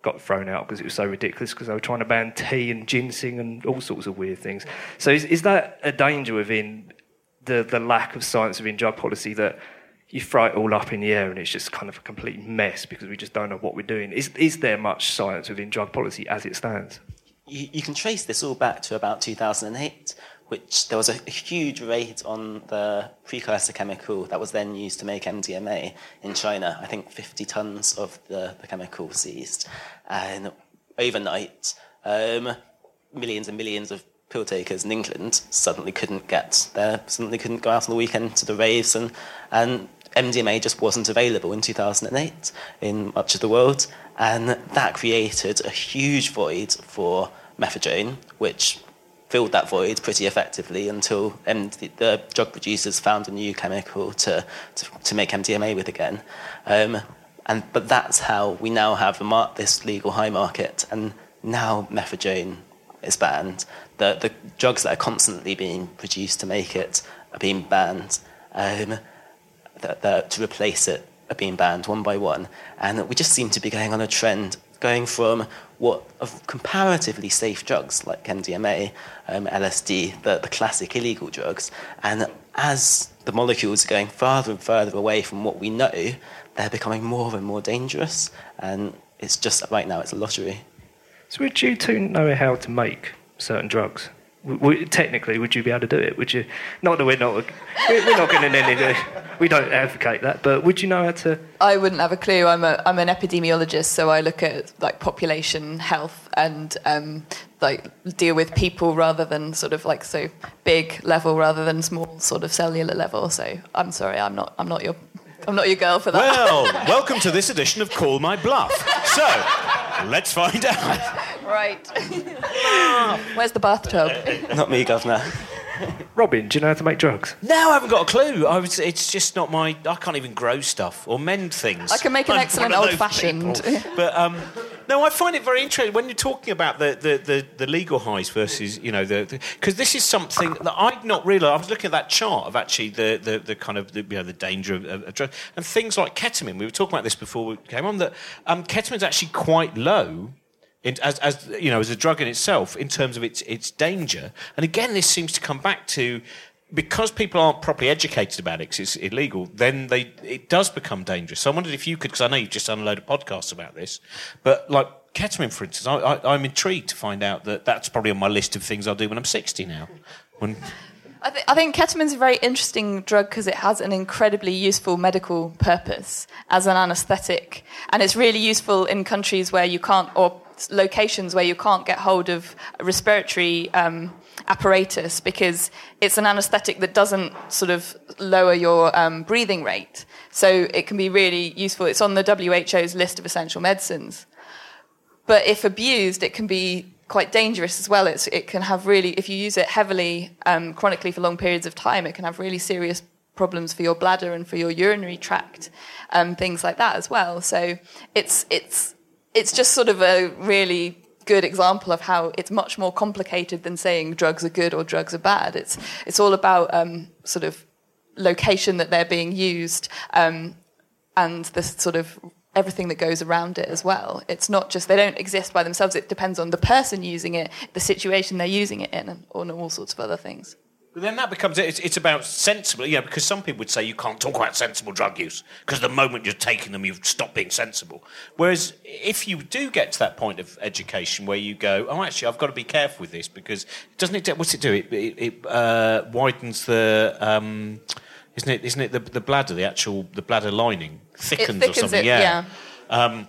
got thrown out because it was so ridiculous, because they were trying to ban tea and ginseng and all sorts of weird things. So is, is that a danger within the, the lack of science within drug policy, that you throw it all up in the air and it's just kind of a complete mess because we just don't know what we're doing? Is, is there much science within drug policy as it stands? You, you can trace this all back to about two thousand eight, which there was a huge raid on the precursor chemical that was then used to make M D M A in China. I think fifty tonnes of the, the chemical seized. And overnight, um, millions and millions of pill takers in England suddenly couldn't get there, suddenly couldn't go out on the weekend to the raves, and, and M D M A just wasn't available in two thousand eight in much of the world. And that created a huge void for methadone, which filled that void pretty effectively until um, the, the drug producers found a new chemical to to, to make M D M A with again. Um, and but that's how we now have a mar- this legal high market, and now methadone is banned. The, the drugs that are constantly being produced to make it are being banned. Um, the, the, to replace it are being banned one by one. And we just seem to be going on a trend going from what of comparatively safe drugs like M D M A, um, L S D, the, the classic illegal drugs, and as the molecules are going farther and further away from what we know, they're becoming more and more dangerous, and it's just, right now, it's a lottery. So would you two know how to make certain drugs? Would, technically, would you be able to do it? Would you? Not that we're not, we're not going to. We don't advocate that, but would you know how to? I wouldn't have a clue. I'm a I'm an epidemiologist, so I look at like population health and um, like deal with people rather than sort of like so big level rather than small sort of cellular level. So I'm sorry, I'm not I'm not your I'm not your girl for that. Well, welcome to this edition of Call My Bluff. So let's find out. Right. Where's the bathtub? Not me, Governor. Robin, do you know how to make drugs? No, I haven't got a clue. I was, it's just not my... I can't even grow stuff or mend things. I can make an I'm excellent old-fashioned. But, um, no, I find it very interesting when you're talking about the, the, the, the legal highs versus, you know, the... Because this is something that I'd not realised. I was looking at that chart of actually the, the, the kind of, the, you know, the danger of, of, of drugs. And things like ketamine, we were talking about this before we came on, that um, ketamine's actually quite low... In, as, as you know, as a drug in itself, in terms of its its danger, and again, this seems to come back to because people aren't properly educated about it, because it's illegal. Then they it does become dangerous. So I wondered if you could, because I know you've just done a load of podcasts about this, but like ketamine, for instance, I, I, I'm intrigued to find out that that's probably on my list of things I'll do when I'm sixty now. When I, th- I think ketamine's a very interesting drug because it has an incredibly useful medical purpose as an anaesthetic, and it's really useful in countries where you can't, or locations where you can't get hold of respiratory um, apparatus, because it's an anaesthetic that doesn't sort of lower your um, breathing rate. So it can be really useful. It's on the W H O's list of essential medicines. But if abused, it can be quite dangerous as well. It's, it can have really, if you use it heavily, um, chronically for long periods of time, it can have really serious problems for your bladder and for your urinary tract, um, things like that as well. So it's it's it's just sort of a really good example of how it's much more complicated than saying drugs are good or drugs are bad. It's it's all about um, sort of location that they're being used, um, and the sort of everything that goes around it as well. It's not just, they don't exist by themselves. It depends on the person using it, the situation they're using it in, and on all sorts of other things. Well, then that becomes, it's, it's about sensible, yeah, because some people would say you can't talk about sensible drug use because the moment you're taking them, you've stopped being sensible. Whereas if you do get to that point of education where you go, oh, actually, I've got to be careful with this because, doesn't it, what's it do? It, it, it uh, widens the... Um, Isn't it? Isn't it the, the bladder? The actual the bladder lining thickens, it thickens or something. It, yeah. yeah. Um,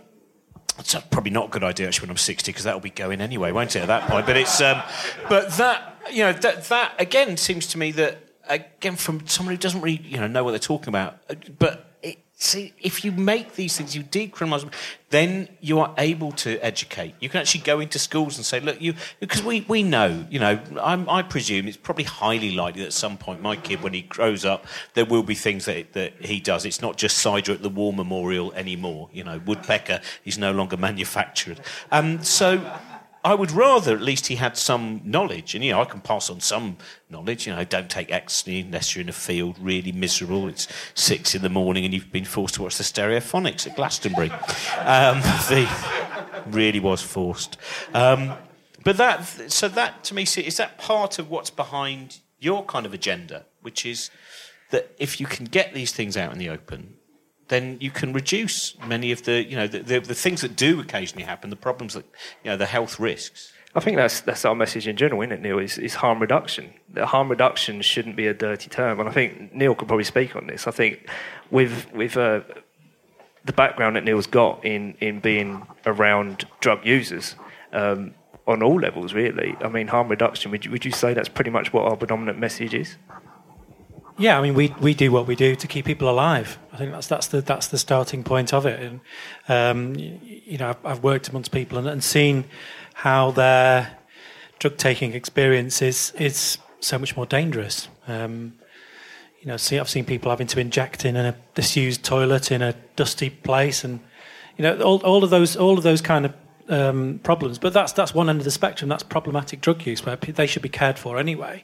it's probably not a good idea actually when I'm sixty because that'll be going anyway, won't it? At that point, but it's. Um, but that you know that that again seems to me that again from someone who doesn't really you know know what they're talking about. But it, see, if you make these things, you decriminalise them, then you are able to educate. You can actually go into schools and say, look, you because we, we know, you know, I'm, I presume it's probably highly likely that at some point my kid, when he grows up, there will be things that that he does. It's not just cider at the War Memorial anymore. You know, woodpecker is no longer manufactured. Um, so I would rather at least he had some knowledge, and, you know, I can pass on some knowledge. You know, don't take X unless you're in a field really miserable. It's six in the morning and you've been forced to watch the Stereophonics at Glastonbury. Um, the really was forced. Um, but that, so that to me, is that part of what's behind your kind of agenda, which is that if you can get these things out in the open, then you can reduce many of the, you know, the, the, the things that do occasionally happen, the problems that, you know, the health risks. I think that's that's our message in general, isn't it, Neil? Is, is harm reduction. That harm reduction shouldn't be a dirty term, and I think Neil could probably speak on this. I think with with uh, the background that Neil's got in in being around drug users. Um, on all levels, really. I mean, harm reduction. Would you, would you say that's pretty much what our predominant message is? Yeah, I mean, we we do what we do to keep people alive. I think that's that's the that's the starting point of it. And um, you, you know, I've, I've worked amongst people and, and seen how their drug taking experience is, is so much more dangerous. Um, you know, see, I've seen people having to inject in a disused toilet in a dusty place, and you know, all all of those all of those kind of um, problems. But that's that's one end of the spectrum. That's problematic drug use, where they should be cared for anyway.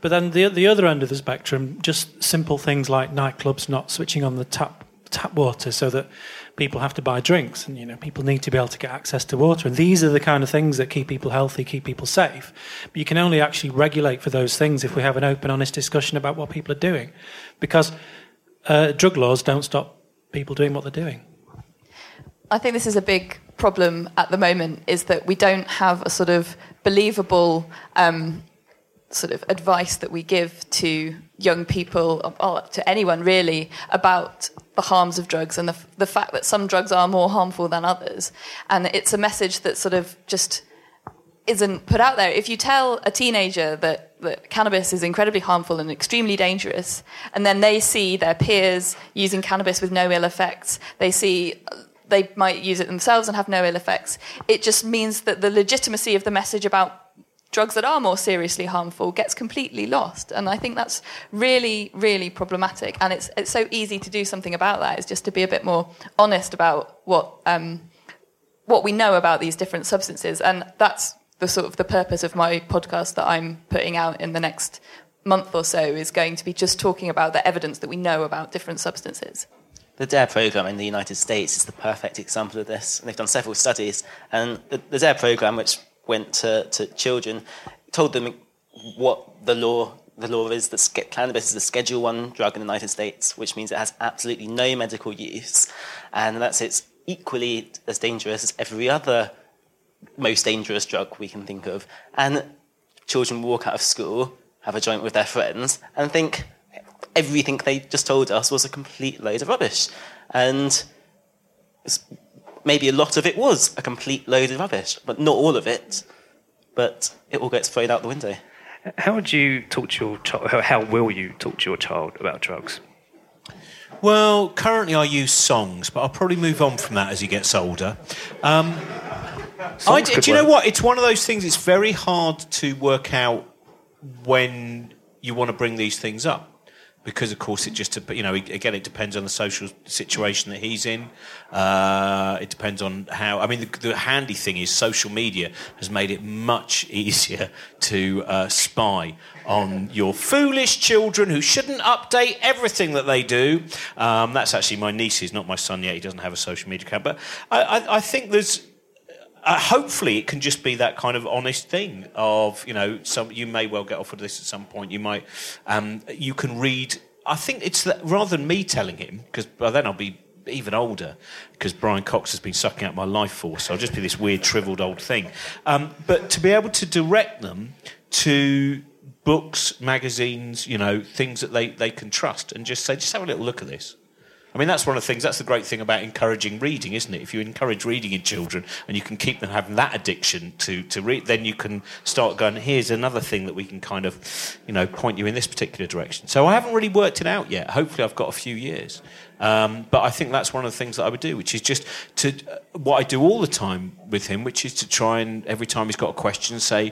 But then the the other end of the spectrum, just simple things like nightclubs not switching on the tap tap water so that people have to buy drinks, and you know people need to be able to get access to water. And these are the kind of things that keep people healthy, keep people safe. But you can only actually regulate for those things if we have an open, honest discussion about what people are doing, because uh, drug laws don't stop people doing what they're doing. I think this is a big problem at the moment, is that we don't have a sort of believable Um, sort of advice that we give to young people, or to anyone really, about the harms of drugs and the, the fact that some drugs are more harmful than others. And it's a message that sort of just isn't put out there. If you tell a teenager that, that cannabis is incredibly harmful and extremely dangerous, and then they see their peers using cannabis with no ill effects, they see... they might use it themselves and have no ill effects. It just means that the legitimacy of the message about drugs that are more seriously harmful gets completely lost, and I think that's really, really problematic. And it's it's so easy to do something about that. It's just to be a bit more honest about what um, what we know about these different substances, and that's the sort of the purpose of my podcast that I'm putting out in the next month or so, is going to be just talking about the evidence that we know about different substances. The DARE programme in the United States is the perfect example of this, and they've done several studies. And the, the DARE programme, which went to, to children, told them what the law the law is, that cannabis is a Schedule One drug in the United States, which means it has absolutely no medical use, and that's it's equally as dangerous as every other most dangerous drug we can think of. And children walk out of school have a joint with their friends and think everything they just told us was a complete load of rubbish. And maybe a lot of it was a complete load of rubbish, but not all of it. But it all gets thrown out the window. How would you talk to your child? How will you talk to your child about drugs? Well, currently I use songs, but I'll probably move on from that as he gets older. Um, I, do you know what? It's one of those things. It's very hard to work out when you want to bring these things up. Because, of course, it just, you know, again, it depends on the social situation that he's in. Uh, it depends on how, I mean, the, the handy thing is social media has made it much easier to uh, spy on your foolish children who shouldn't update everything that they do. Um, that's actually my niece's, not my son yet. He doesn't have a social media account. But I, I, I think there's, Uh, hopefully it can just be that kind of honest thing of, you know, some, you may well get offered this at some point. You might, um, you can read. I think it's that rather than me telling him, because by then I'll be even older, because Brian Cox has been sucking out my life force. So I'll just be this weird, shriveled old thing. Um, but to be able to direct them to books, magazines, you know, things that they, they can trust and just say, just have a little look at this. I mean, that's one of the things, that's the great thing about encouraging reading, isn't it? If you encourage reading in children and you can keep them having that addiction to, to read, then you can start going, here's another thing that we can kind of, you know, point you in this particular direction. So I haven't really worked it out yet. Hopefully I've got a few years. Um, but I think that's one of the things that I would do, which is just to, uh, what I do all the time with him, which is to try and every time he's got a question, say,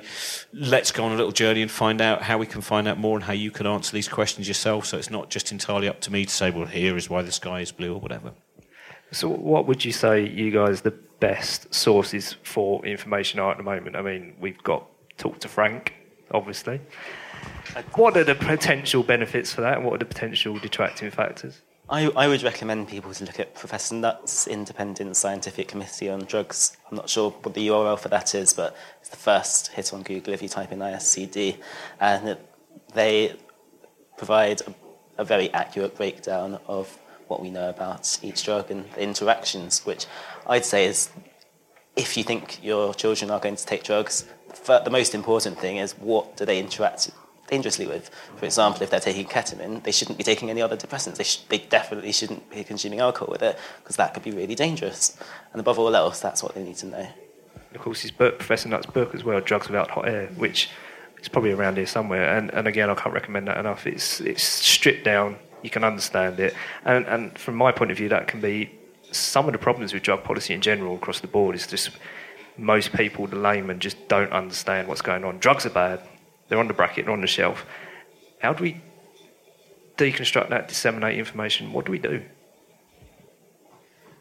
let's go on a little journey and find out how we can find out more and how you can answer these questions yourself. So it's not just entirely up to me to say, well, here is why the sky is blue or whatever. So what would you say you guys the best sources for information are at the moment? I mean, we've got Talk to Frank, obviously. What are the potential benefits for that and what are the potential detracting factors? I, I would recommend people to look at Professor Nutt's Independent Scientific Committee on Drugs. I'm not sure what the U R L for that is, but it's the first hit on Google if you type in I S C D. And it, they provide a, a very accurate breakdown of what we know about each drug and the interactions, which I'd say is, if you think your children are going to take drugs, the most important thing is what do they interact with? Dangerously with. For example, if they're taking ketamine, they shouldn't be taking any other depressants. They, sh- they definitely shouldn't be consuming alcohol with it because that could be really dangerous. And above all else, that's what they need to know. Of course, his book, Professor Nutt's book as well, Drugs Without Hot Air, which is probably around here somewhere. And, and again, I can't recommend that enough. It's it's stripped down. You can understand it. And, and from my point of view, that can be some of the problems with drug policy in general across the board is just most people, the layman, just don't understand what's going on. Drugs are bad. They're on the bracket, they're on the shelf. How do we deconstruct that, disseminate information? What do we do?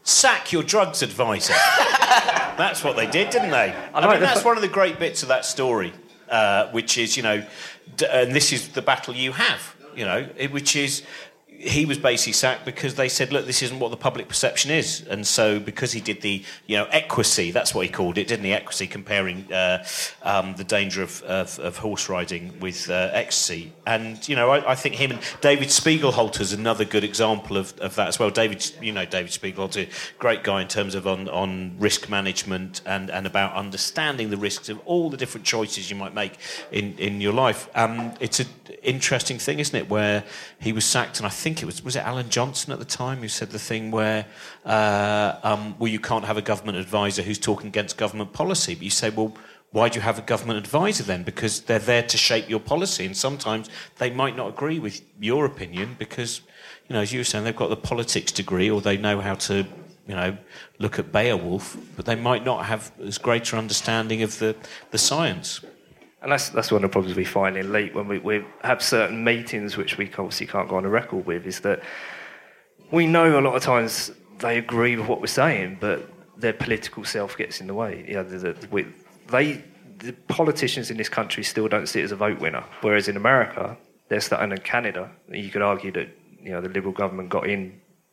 Sack your drugs advisor. That's what they did, didn't they? I, I mean, that's like... one of the great bits of that story, uh, which is, you know, d- and this is the battle you have, you know, it, which is... He was basically sacked because they said, look, this isn't what the public perception is. And so because he did the, you know, equity, that's what he called it, didn't he? Equity, comparing uh, um, the danger of, of, of horse riding with uh, ecstasy. And, you know, I, I think him and David Spiegelhalter's another good example of, of that as well. David, you know, David Spiegelhalter, great guy in terms of on, on risk management and, and about understanding the risks of all the different choices you might make in, in your life. Um, it's an interesting thing, isn't it, where he was sacked and I think I think it was was it Alan Johnson at the time who said the thing where uh, um, well you can't have a government advisor who's talking against government policy, but you say, well, why do you have a government advisor then? Because they're there to shape your policy, and sometimes they might not agree with your opinion because, you know, as you were saying, they've got the politics degree or they know how to, you know, look at Beowulf, but they might not have as greater understanding of the, the science. And that's that's one of the problems we find in Leap when we, we have certain meetings which we obviously can't go on a record with, is that we know a lot of times they agree with what we're saying, but their political self gets in the way. You know, the, the, we, they, the politicians in this country still don't see it as a vote winner, whereas in America, there's that, and in Canada, you could argue that, you know, the Liberal government got in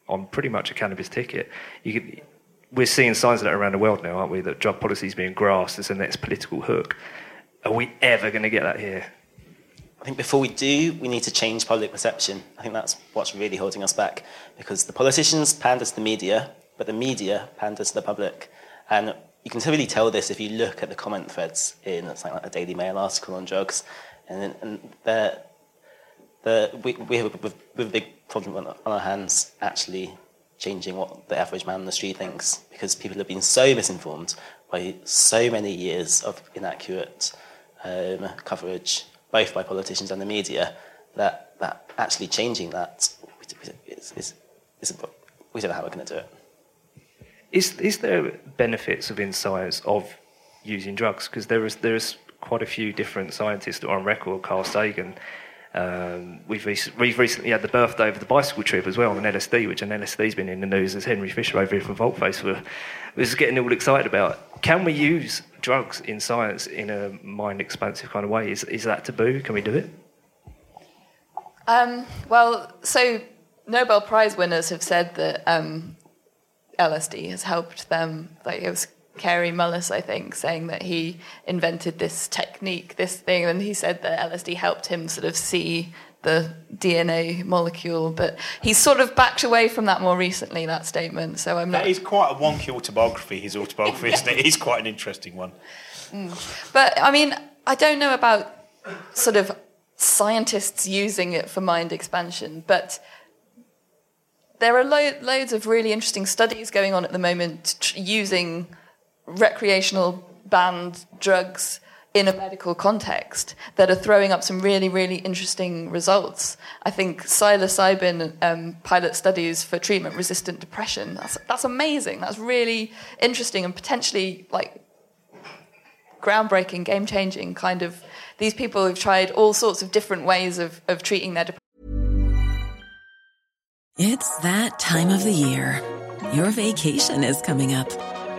on pretty much a cannabis ticket. You could, we're seeing signs of that around the world now, aren't we? That drug policy is being grasped as the next political hook. Are we ever going to get that here? I think before we do, we need to change public perception. I think that's what's really holding us back, because the politicians pander to the media, but the media panders to the public. And you can really tell this if you look at the comment threads in, like, a Daily Mail article on drugs. and then, and the the we we have a, we have a big problem on our hands actually changing what the average man on the street thinks, because people have been so misinformed by so many years of inaccurate um, coverage, both by politicians and the media, that that actually changing that is is is we don't know how we're going to do it. Is is there benefits within science of using drugs? Because there is there is quite a few different scientists that are on record. Carl Sagan. Um, we've, rec- we've recently had the birthday of the bicycle trip as well on L S D, which an L S D's been in the news, as Henry Fisher over here from Voltface were, was getting all excited about. Can we use drugs in science in a mind-expansive kind of way? Is is that taboo? Can we do it? Um, well, so Nobel Prize winners have said that um, L S D has helped them. Like, it was Kerry Mullis, I think, saying that he invented this technique, this thing, and he said that L S D helped him sort of see the D N A molecule, but he's sort of backed away from that more recently, that statement, so I'm not... That is quite a wonky autobiography, his autobiography, isn't it? It is quite an interesting one. Mm. But, I mean, I don't know about sort of scientists using it for mind expansion, but... There are lo- loads of really interesting studies going on at the moment tr- using recreational banned drugs in a medical context that are throwing up some really, really interesting results. I think psilocybin um, pilot studies for treatment-resistant depression, that's, that's amazing. That's really interesting and potentially, like, groundbreaking, game-changing kind of... These people have tried all sorts of different ways of, of treating their depression. It's that time of the year. Your vacation is coming up.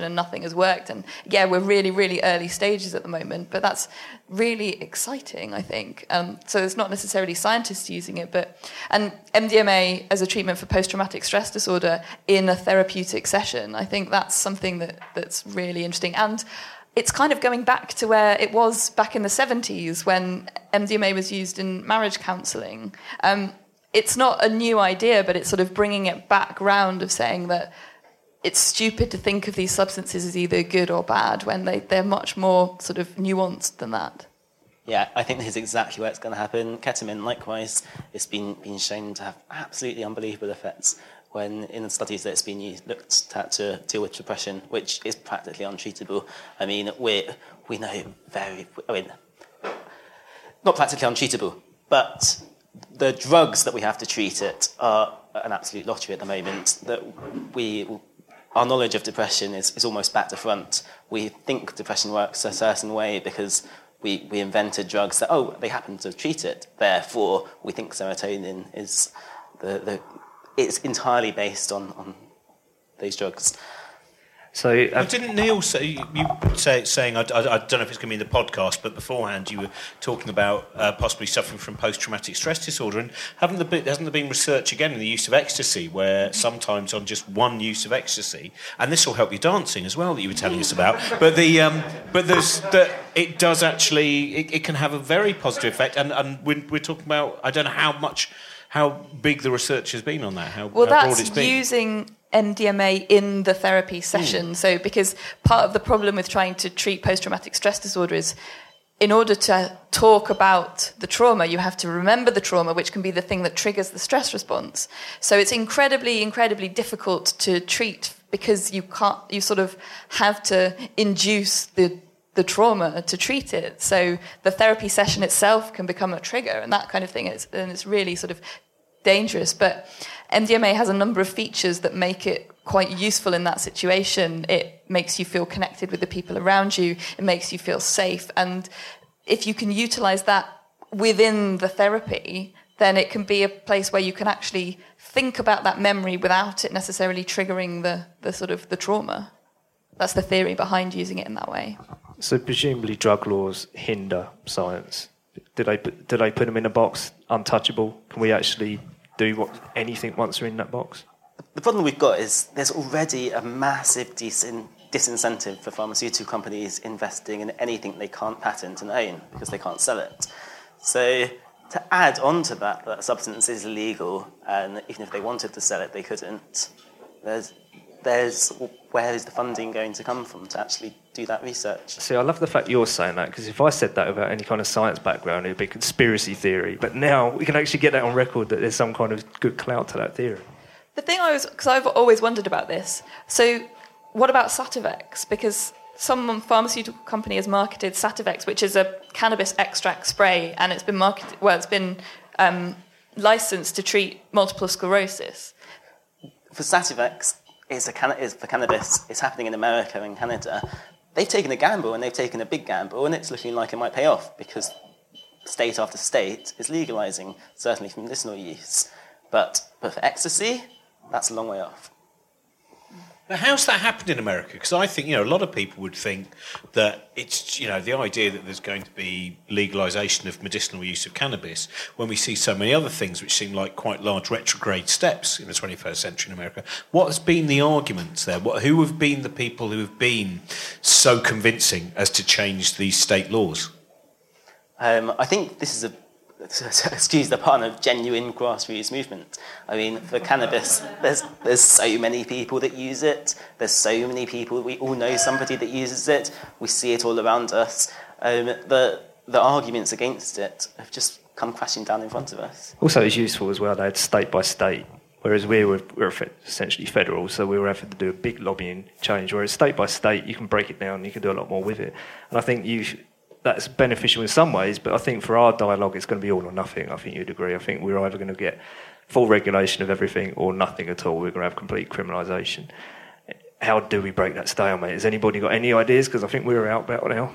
And nothing has worked, and yeah, we're really, really early stages at the moment, but that's really exciting, I think. Um, so it's not necessarily scientists using it, but and M D M A as a treatment for post-traumatic stress disorder in a therapeutic session, I think that's something that, that's really interesting, and it's kind of going back to where it was back in the seventies when M D M A was used in marriage counselling. Um, it's not a new idea, but it's sort of bringing it back round of saying that it's stupid to think of these substances as either good or bad when they, they're much more sort of nuanced than that. Yeah, I think this is exactly where it's going to happen. Ketamine, likewise, it's been been shown to have absolutely unbelievable effects when in the studies that it's been used, looked at to deal with depression, which is practically untreatable. I mean, we we know very... I mean, not practically untreatable, but the drugs that we have to treat it are an absolute lottery at the moment that we... Our knowledge of depression is, is almost back to front. We think depression works a certain way because we, we invented drugs that, oh, they happen to treat it. Therefore, we think serotonin is the, the it's entirely based on, on those drugs. So uh, well, didn't Neil say you say saying I, I, I don't know if it's going to be in the podcast, but beforehand you were talking about uh, possibly suffering from post-traumatic stress disorder, and haven't the been, hasn't there been research again in the use of ecstasy where sometimes on just one use of ecstasy, and this will help you dancing as well that you were telling us about, but the um, but there's that it does actually it, it can have a very positive effect, and and we're, we're talking about I don't know how much how big the research has been on that, how, well, how broad it's been. Well, that's using M D M A in the therapy session. Mm. So because part of the problem with trying to treat post-traumatic stress disorder is in order to talk about the trauma, you have to remember the trauma, which can be the thing that triggers the stress response. So it's incredibly, incredibly difficult to treat because you can't, you sort of have to induce the the trauma to treat it. So the therapy session itself can become a trigger and that kind of thing. It's, and it's really sort of dangerous, but M D M A has a number of features that make it quite useful in that situation. It makes you feel connected with the people around you. It makes you feel safe. And if you can utilize that within the therapy, then it can be a place where you can actually think about that memory without it necessarily triggering the, the sort of the trauma. That's the theory behind using it in that way. So presumably drug laws hinder science. Did I, did I put them in a box, untouchable? Can we actually do what, anything once we're in that box? The problem we've got is there's already a massive disin- disincentive for pharmaceutical companies investing in anything they can't patent and own because they can't sell it. So to add on to that, that substance is illegal, and even if they wanted to sell it, they couldn't. There's, there's where is the funding going to come from to actually do that research? See, I love the fact you're saying that, because if I said that without any kind of science background, it would be conspiracy theory. But now we can actually get that on record that there's some kind of good clout to that theory. The thing I was... Because I've always wondered about this. So what about Sativex? Because some pharmaceutical company has marketed Sativex, which is a cannabis extract spray, and it's been marketed... Well, it's been um, licensed to treat multiple sclerosis. For Sativex... Is, a, is for cannabis, it's happening in America and Canada. They've taken a gamble, and they've taken a big gamble, and it's looking like it might pay off because state after state is legalising, certainly for medicinal use. But, but for ecstasy, that's a long way off. Now, how's that happened in America? Because I think, you know, a lot of people would think that it's, you know, the idea that there's going to be legalisation of medicinal use of cannabis when we see so many other things which seem like quite large retrograde steps in the twenty-first century in America. What has been the arguments there? What, who have been the people who have been so convincing as to change these state laws? Um, I think this is a... excuse the pun, of genuine grassroots movement. I mean, for cannabis, there's there's so many people that use it. There's so many people. We all know somebody that uses it. We see it all around us. Um, the the arguments against it have just come crashing down in front of us. Also, it's useful as well. They had state by state, whereas we were we were essentially federal, so we were having to do a big lobbying change. Whereas state by state, you can break it down. You can do a lot more with it. And I think you. That's beneficial in some ways, but I think for our dialogue, it's going to be all or nothing. I think you'd agree. I think we're either going to get full regulation of everything or nothing at all. We're going to have complete criminalisation. How do we break that stalemate? Has anybody got any ideas? Because I think we're out about now.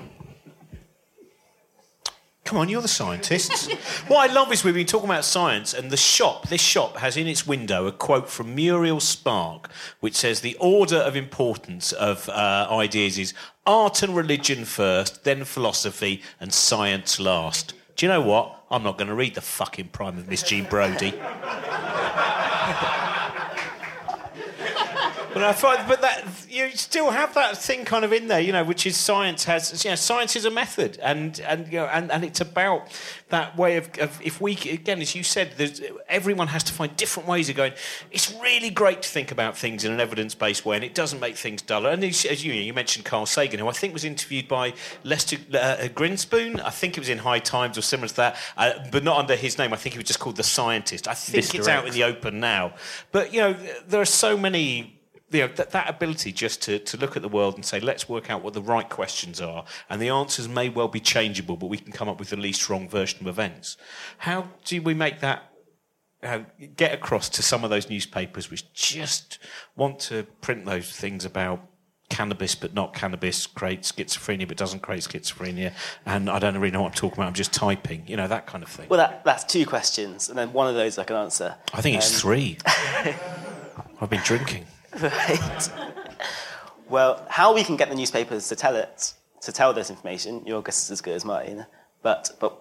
Come on, you're the scientists. What I love is we've been talking about science, and the shop, this shop has in its window a quote from Muriel Spark, which says the order of importance of uh, ideas is art and religion first, then philosophy, and science last. Do you know what? I'm not going to read the fucking prime of Miss Jean Brodie. But I find, but that you still have that thing kind of in there, you know, which is science has, you know, science is a method, and and you know, and, and it's about that way of, of if we again, as you said, everyone has to find different ways of going. It's really great to think about things in an evidence-based way, and it doesn't make things duller. And as you you mentioned, Carl Sagan, who I think was interviewed by Lester uh, Grinspoon, I think it was in High Times or similar to that, uh, but not under his name. I think he was just called The Scientist. I think Mister it's X. Out in the open now, but you know, there are so many. You know, that, that ability just to, to look at the world and say, let's work out what the right questions are, and the answers may well be changeable, but we can come up with the least wrong version of events. How do we make that uh, get across to some of those newspapers which just want to print those things about cannabis but not cannabis creates schizophrenia but doesn't create schizophrenia, and I don't really know what I'm talking about, I'm just typing, you know, that kind of thing. Well, that, that's two questions, and then one of those I can answer. I think um, it's three. I've been drinking. Right. well, how we can get the newspapers to tell it, to tell this information, your guess is as good as mine, but but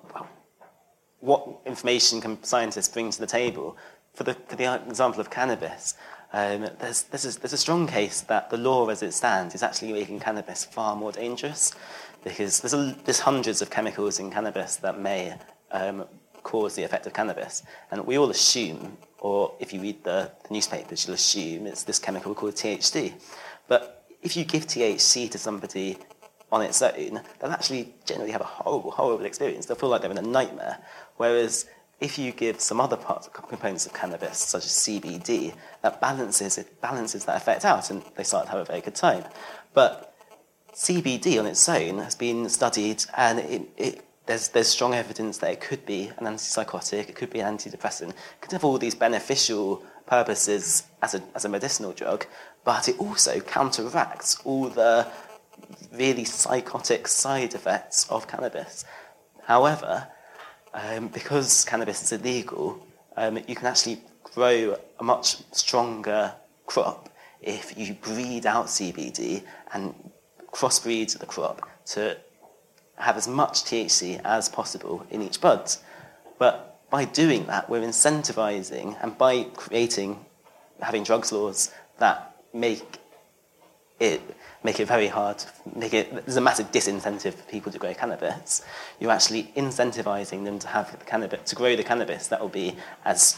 what information can scientists bring to the table? For the for the example of cannabis, um, there's, there's, a, there's a strong case that the law as it stands is actually making cannabis far more dangerous, because there's, a, there's hundreds of chemicals in cannabis that may um, cause the effect of cannabis. And we all assume, or if you read the, the newspapers, you'll assume it's this chemical called T H C. But if you give T H C to somebody on its own, they'll actually generally have a horrible, horrible experience. They'll feel like they're in a nightmare. Whereas if you give some other parts, components of cannabis, such as C B D, that balances it balances that effect out, and they start to have a very good time. But C B D on its own has been studied, and it, it, there's there's strong evidence that it could be an antipsychotic, it could be an antidepressant, it could have all these beneficial purposes as a as a medicinal drug, but it also counteracts all the really psychotic side effects of cannabis. However, um, because cannabis is illegal, um, you can actually grow a much stronger crop if you breed out C B D and crossbreed the crop to have as much T H C as possible in each bud. But by doing that, we're incentivizing, and by creating, having drugs laws that make it make it very hard, make it, there's a massive disincentive for people to grow cannabis. You're actually incentivizing them to have the cannabis, to grow the cannabis that will be as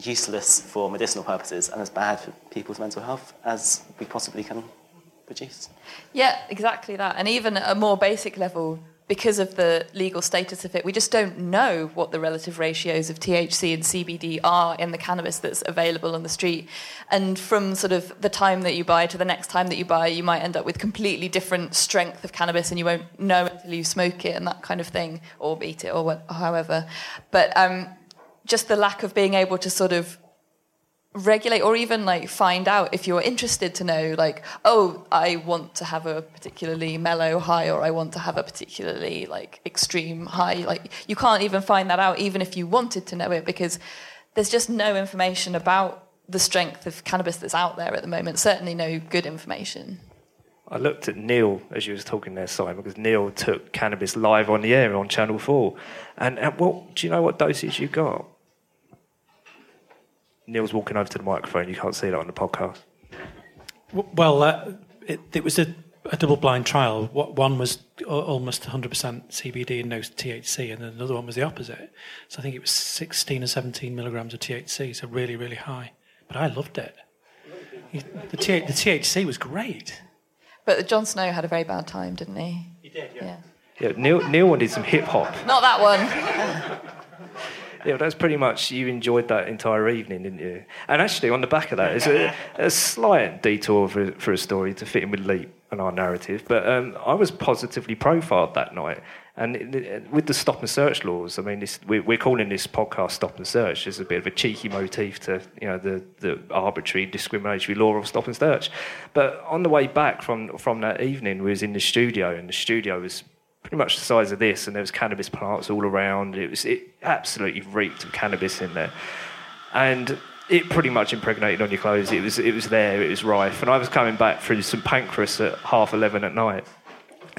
useless for medicinal purposes and as bad for people's mental health as we possibly can produce. Yeah, exactly that. And even at a more basic level, because of the legal status of it, we just don't know what the relative ratios of T H C and C B D are in the cannabis that's available on the street. And from sort of the time that you buy to the next time that you buy, you might end up with completely different strength of cannabis, and you won't know until you smoke it and that kind of thing, or eat it, or what, however. But um, just the lack of being able to sort of regulate, or even like find out if you're interested to know, like, oh, I want to have a particularly mellow high, or I want to have a particularly like extreme high. Like, you can't even find that out, even if you wanted to know it, because there's just no information about the strength of cannabis that's out there at the moment. Certainly no good information. I looked at Neil as you was talking there, Simon, because Neil took cannabis live on the air on Channel Four. And at what, do you know what dosage you got? Neil's walking over to the microphone. You can't see that on the podcast. Well, uh, it, it was a, a double-blind trial. One was almost one hundred percent C B D and no T H C, and then another one was the opposite. So I think it was sixteen or seventeen milligrams of T H C, so really, really high. But I loved it. The, th- the T H C was great. But Jon Snow had a very bad time, didn't he? He did, yeah. Yeah, yeah Neil, Neil wanted some hip-hop. Not that one. Yeah, that's pretty much, you enjoyed that entire evening, didn't you? And actually, on the back of that, it's a, a slight detour for, for a story to fit in with Leap and our narrative, but um, I was positively profiled that night. And it, it, with the Stop and Search laws, I mean, this, we, we're calling this podcast Stop and Search. It's a bit of a cheeky motif to, you know, the, the arbitrary discriminatory law of Stop and Search. But on the way back from, from that evening, we was in the studio, and the studio was pretty much the size of this, and there was cannabis plants all around. It was it absolutely reeked of cannabis in there, and it pretty much impregnated on your clothes. It was it was there. It was rife. And I was coming back through Saint Pancras at half eleven at night,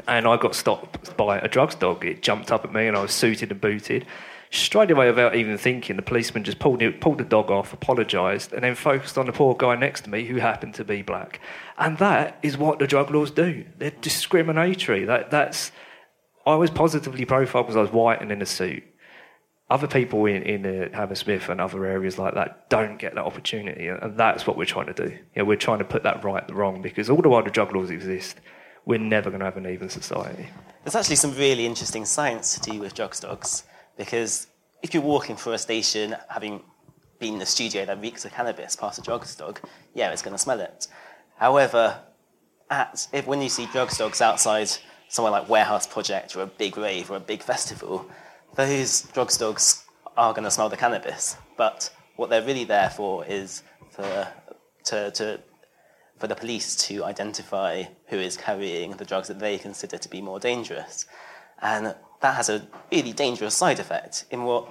and I got stopped by a drugs dog. It jumped up at me, and I was suited and booted. Straight away, without even thinking, the policeman just pulled pulled the dog off, apologised, and then focused on the poor guy next to me who happened to be black. And that is what the drug laws do. They're discriminatory. That that's. I was positively profiled because I was white and in a suit. Other people in, in uh, Hammersmith and other areas like that don't get that opportunity, and that's what we're trying to do. You know, we're trying to put that right, the wrong, because all the while the drug laws exist, we're never going to have an even society. There's actually some really interesting science to do with drug stocks, because if you're walking through a station, having been in a studio that reeks of cannabis past a drug stock, yeah, it's going to smell it. However, at, if, when you see drug stocks outside somewhere like Warehouse Project or a big rave or a big festival, those drugstogs are going to smell the cannabis. But what they're really there for is for, to, to, for the police to identify who is carrying the drugs that they consider to be more dangerous. And that has a really dangerous side effect in what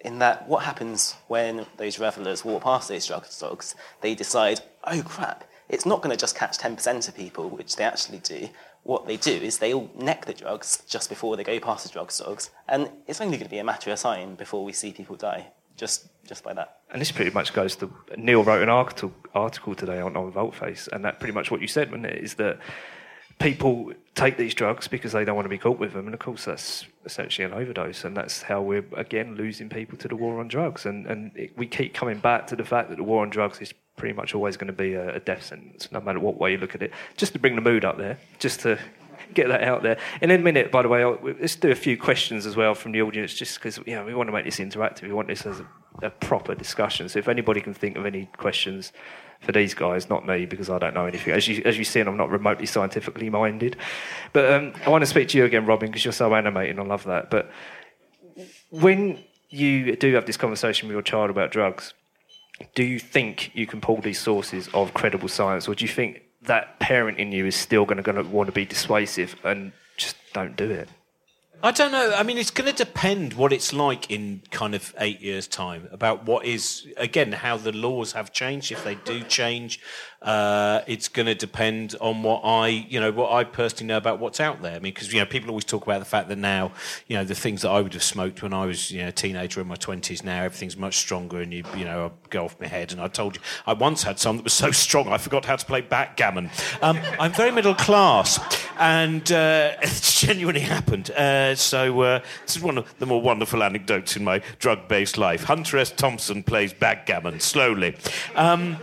in that what happens when those revellers walk past those drugstogs, they decide, oh crap, it's not going to just catch ten percent of people, which they actually do. What they do is they'll neck the drugs just before they go past the drugstores, and it's only going to be a matter of time before we see people die, just just by that. And this pretty much goes to... Neil wrote an article, article today on, on Voltface, and that's pretty much what you said, wasn't it, is that people take these drugs because they don't want to be caught with them, and of course that's essentially an overdose, and that's how we're, again, losing people to the war on drugs. And, and it, we keep coming back to the fact that the war on drugs is pretty much always going to be a, a death sentence, no matter what way you look at it. Just to bring the mood up there, just to get that out there. And in a minute, by the way, I'll, let's do a few questions as well from the audience, just because, you know, we want to make this interactive, we want this as a, a proper discussion. So if anybody can think of any questions for these guys, not me, because I don't know anything. As you as you've seen, I'm not remotely scientifically minded. But um, I want to speak to you again, Robin, because you're so animated, and I love that. But when you do have this conversation with your child about drugs, do you think you can pull these sources of credible science, or do you think that parent in you is still going to, going to want to be dissuasive and just don't do it? I don't know. I mean, it's going to depend what it's like in kind of eight years' time about what is, again, how the laws have changed, if they do change. Uh, it's going to depend on what I, you know, what I personally know about what's out there. I mean, because, you know, people always talk about the fact that now, you know, the things that I would have smoked when I was, you know, a teenager in my twenties, now everything's much stronger, and, you you know, I go off my head. And I told you, I once had some that was so strong I forgot how to play backgammon. Um, I'm very middle class, and uh, it's genuinely happened. Uh, So uh, this is one of the more wonderful anecdotes in my drug-based life. Hunter S. Thompson plays backgammon slowly. Um,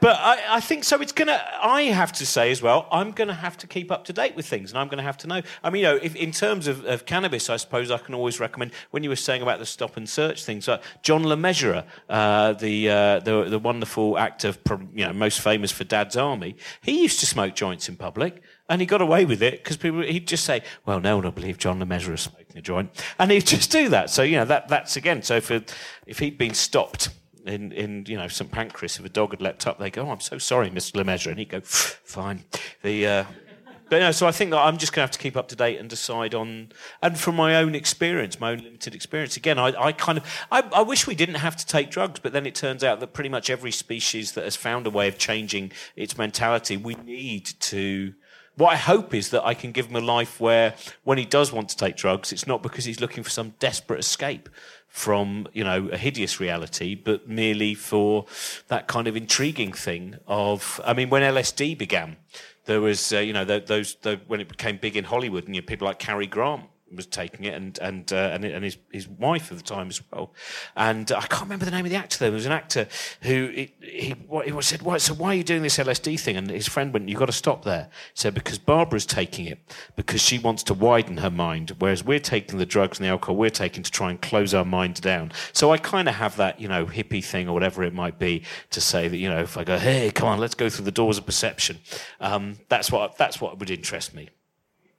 but I, I think, so it's going to... I have to say as well, I'm going to have to keep up to date with things, and I'm going to have to know. I mean, you know, if, in terms of, of cannabis, I suppose I can always recommend, when you were saying about the stop and search things, like John Le Mesurier, uh, the, uh, the, the wonderful actor, you know, most famous for Dad's Army, he used to smoke joints in public. And he got away with it because people, he'd just say, well, no one will believe John Le Mesurier is smoking a joint. And he'd just do that. So, you know, that that's again. So if, a, if he'd been stopped in, in, you know, Saint Pancras, if a dog had leapt up, they'd go, oh, I'm so sorry, Mister Le Mesurier. And he'd go, fine. The, uh, but, you know, so I think that I'm just going to have to keep up to date and decide on, and from my own experience, my own limited experience. Again, I, I kind of, I, I wish we didn't have to take drugs, but then it turns out that pretty much every species that has found a way of changing its mentality, we need to... What I hope is that I can give him a life where, when he does want to take drugs, it's not because he's looking for some desperate escape from, you know, a hideous reality, but merely for that kind of intriguing thing of... I mean, when L S D began, there was, uh, you know, those, those when it became big in Hollywood, and you know, people like Cary Grant was taking it, and and uh, and, and his, his wife at the time as well. And I can't remember the name of the actor, though. There was an actor who he, he, he said, well, so why are you doing this L S D thing? And his friend went, you've got to stop there. He said, because Barbara's taking it because she wants to widen her mind, whereas we're taking the drugs and the alcohol we're taking to try and close our mind down. So I kind of have that, you know, hippie thing or whatever it might be to say that, you know, if I go, hey, come on, let's go through the doors of perception. Um, that's what that's what would interest me.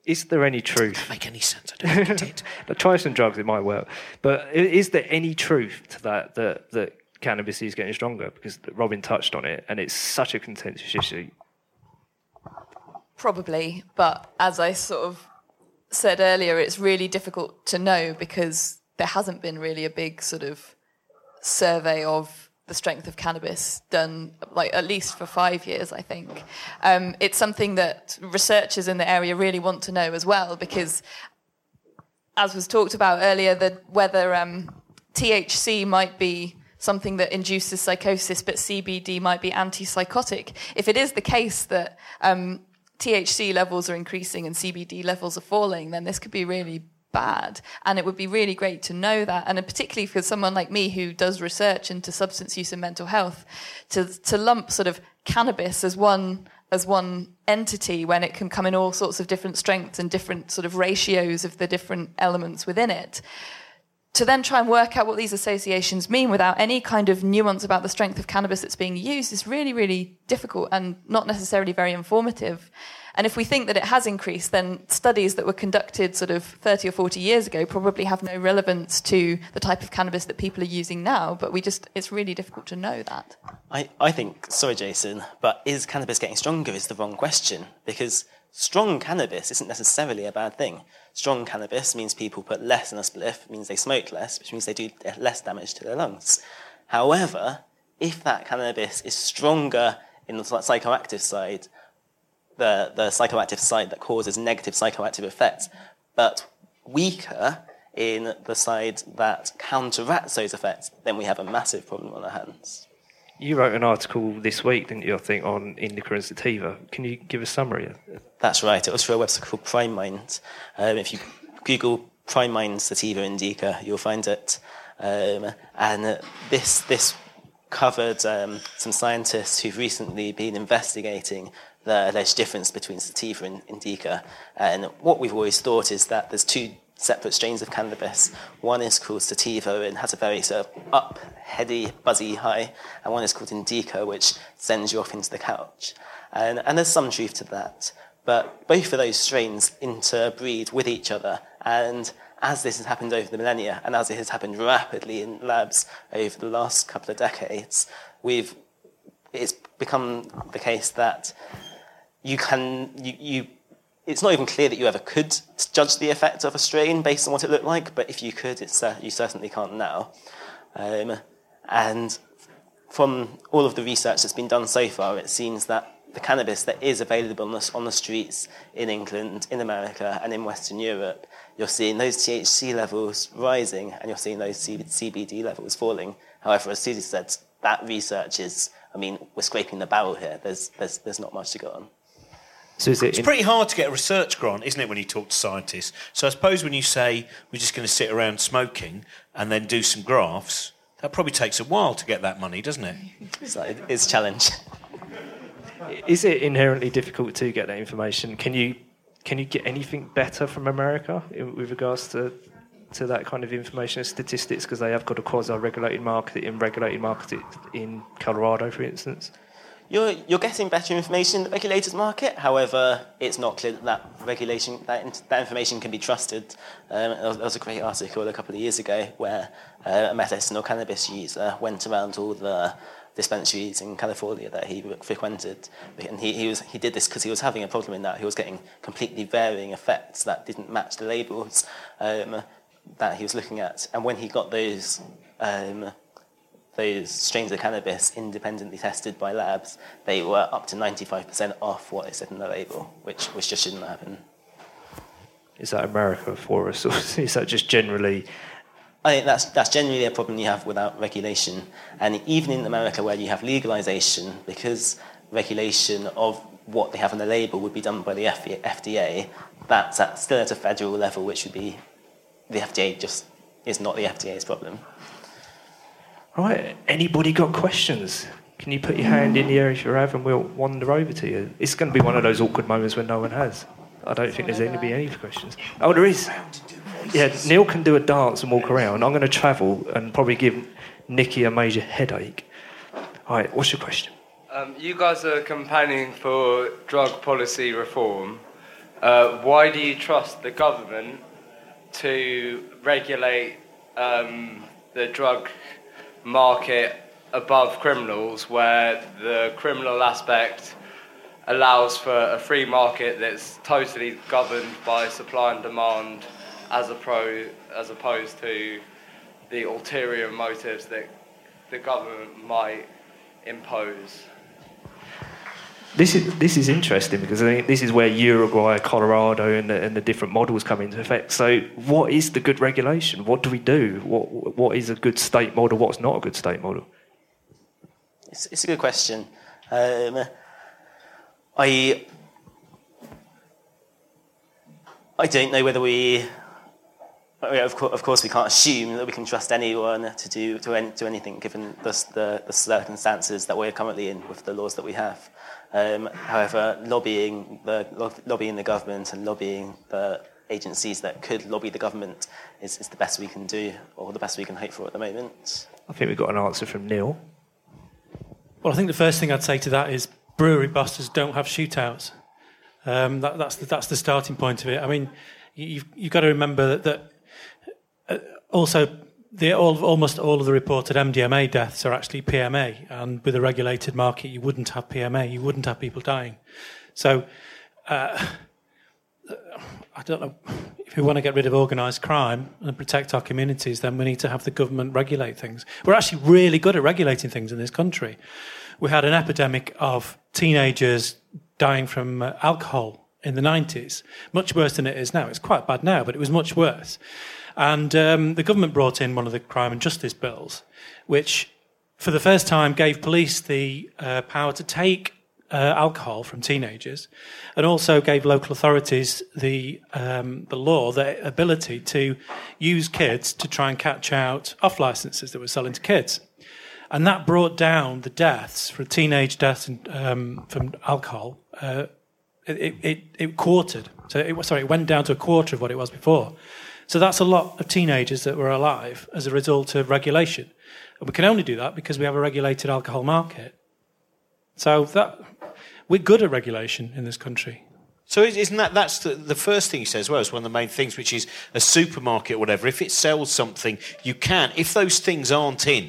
Is there any truth? Does that make any sense? I don't get it. Try some drugs, it might work. But is there any truth to that, that, that cannabis is getting stronger? Because Robin touched on it, and it's such a contentious issue. Probably, but as I sort of said earlier, it's really difficult to know because there hasn't been really a big sort of survey of the strength of cannabis done, like, at least for five years, I think. Um, it's something that researchers in the area really want to know as well, because, as was talked about earlier, the, whether um, T H C might be something that induces psychosis, but C B D might be antipsychotic. If it is the case that um, T H C levels are increasing and C B D levels are falling, then this could be really bad, and it would be really great to know that, and particularly for someone like me who does research into substance use and mental health, to to lump sort of cannabis as one as one entity when it can come in all sorts of different strengths and different sort of ratios of the different elements within it, to then try and work out what these associations mean without any kind of nuance about the strength of cannabis that's being used is really, really difficult and not necessarily very informative. And if we think that it has increased, then studies that were conducted sort of thirty or forty years ago probably have no relevance to the type of cannabis that people are using now, but we just, it's really difficult to know that. I, I think, sorry, Jason, but is cannabis getting stronger is the wrong question, because strong cannabis isn't necessarily a bad thing. Strong cannabis means people put less in a spliff, means they smoke less, which means they do less damage to their lungs. However, if that cannabis is stronger in the psychoactive side, the, the psychoactive side that causes negative psychoactive effects, but weaker in the side that counteracts those effects, then we have a massive problem on our hands. You wrote an article this week, didn't you, I think, on indica and sativa. Can you give a summary? That's right. It was for a website called PrimeMind. Um, if you Google PrimeMind sativa indica, you'll find it. Um, and this this covered um, some scientists who've recently been investigating the alleged difference between sativa and indica. And what we've always thought is that there's two separate strains of cannabis. One is called sativa and has a very sort of up, heady, buzzy high, and one is called indica, which sends you off into the couch. And, and there's some truth to that, but both of those strains interbreed with each other, and as this has happened over the millennia, and as it has happened rapidly in labs over the last couple of decades, we've it's become the case that you can... you. you It's not even clear that you ever could judge the effect of a strain based on what it looked like, but if you could, it's, uh, you certainly can't now. Um, and from all of the research that's been done so far, it seems that the cannabis that is available on the, on the streets in England, in America, and in Western Europe, you're seeing those T H C levels rising and you're seeing those C B D levels falling. However, as Susie said, that research is, I mean, we're scraping the barrel here. There's, there's, there's not much to go on. So is it it's pretty hard to get a research grant, isn't it, when you talk to scientists? So I suppose when you say we're just going to sit around smoking and then do some graphs, that probably takes a while to get that money, doesn't it? So it's a challenge. Is it inherently difficult to get that information? Can you can you get anything better from America with regards to to that kind of information and statistics? Because they have got a quasi-regulated market in regulated market in Colorado, for instance. You're you're getting better information in the regulated market. However, it's not clear that, that regulation that that information can be trusted. Um, there was a great article a couple of years ago where uh, a medicinal cannabis user went around all the dispensaries in California that he frequented, and he, he was he did this because he was having a problem in that he was getting completely varying effects that didn't match the labels um, that he was looking at, and when he got those. Um, Those strains of cannabis independently tested by labs, they were up to ninety-five percent off what they said in the label, which which just shouldn't happen. Is that America for us, or is that just generally? I think that's that's generally a problem you have without regulation, and even in America where you have legalization, because regulation of what they have on the label would be done by the F D A. That's at, still at a federal level, which would be the F D A just is not the F D A's problem. Right, anybody got questions? Can you put your hand in the air if you have and we'll wander over to you? It's going to be one of those awkward moments when no one has. I don't think there's going to be any questions. Oh, there is. Yeah, Neil can do a dance and walk around. I'm going to travel and probably give Nikki a major headache. All right, what's your question? Um, you guys are campaigning for drug policy reform. Uh, why do you trust the government to regulate um, the drug market above criminals, where the criminal aspect allows for a free market that's totally governed by supply and demand as, a pro, as opposed to the ulterior motives that the government might impose? This is this is interesting because I think this is where Uruguay, Colorado, and the, and the different models come into effect. So, what is the good regulation? What do we do? What what is a good state model? What's not a good state model? It's it's a good question. Um, I I don't know whether we. Of course, of course, we can't assume that we can trust anyone to do to any, to anything, given the, the, the circumstances that we're currently in with the laws that we have. Um, however, lobbying the lo- lobbying the government and lobbying the agencies that could lobby the government is, is the best we can do, or the best we can hope for at the moment. I think we've got an answer from Neil. Well, I think the first thing I'd say to that is brewery busters don't have shootouts. Um, that, that's the, that's the starting point of it. I mean, you've you've got to remember that. that Uh, also, the, all, almost all of the reported M D M A deaths are actually P M A, and with a regulated market, you wouldn't have P M A, you wouldn't have people dying. So, uh, I don't know, if we want to get rid of organised crime and protect our communities, then we need to have the government regulate things. We're actually really good at regulating things in this country. We had an epidemic of teenagers dying from alcohol in the nineties, much worse than it is now. It's quite bad now, but it was much worse. And um, the government brought in one of the crime and justice bills, which for the first time gave police the uh, power to take Uh, alcohol from teenagers, and also gave local authorities the um, the law, the ability to use kids to try and catch out off licences that were selling to kids. And that brought down the deaths for teenage deaths and, um, from alcohol. Uh, it, it, it quartered. So it, sorry, it went down to a quarter of what it was before. So that's a lot of teenagers that were alive as a result of regulation. And we can only do that because we have a regulated alcohol market. So that we're good at regulation in this country. So isn't that that's the, the first thing you said as well? It's one of the main things, which is a supermarket or whatever. If it sells something, you can. If those things aren't in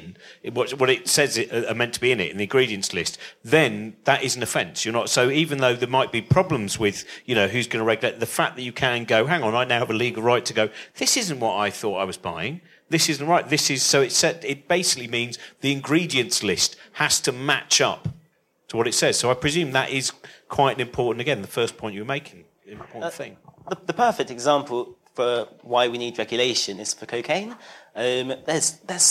what, what it says it, are meant to be in it in the ingredients list, then that is an offence. You're not. So even though there might be problems with, you know, who's going to regulate, the fact that you can go, hang on, I now have a legal right to go, this isn't what I thought I was buying. This isn't right. This is so it said. It basically means the ingredients list has to match up to what it says. So I presume that is quite an important, again, the first point you were making, important uh, thing. The, the perfect example for why we need regulation is for cocaine. Um, there's there's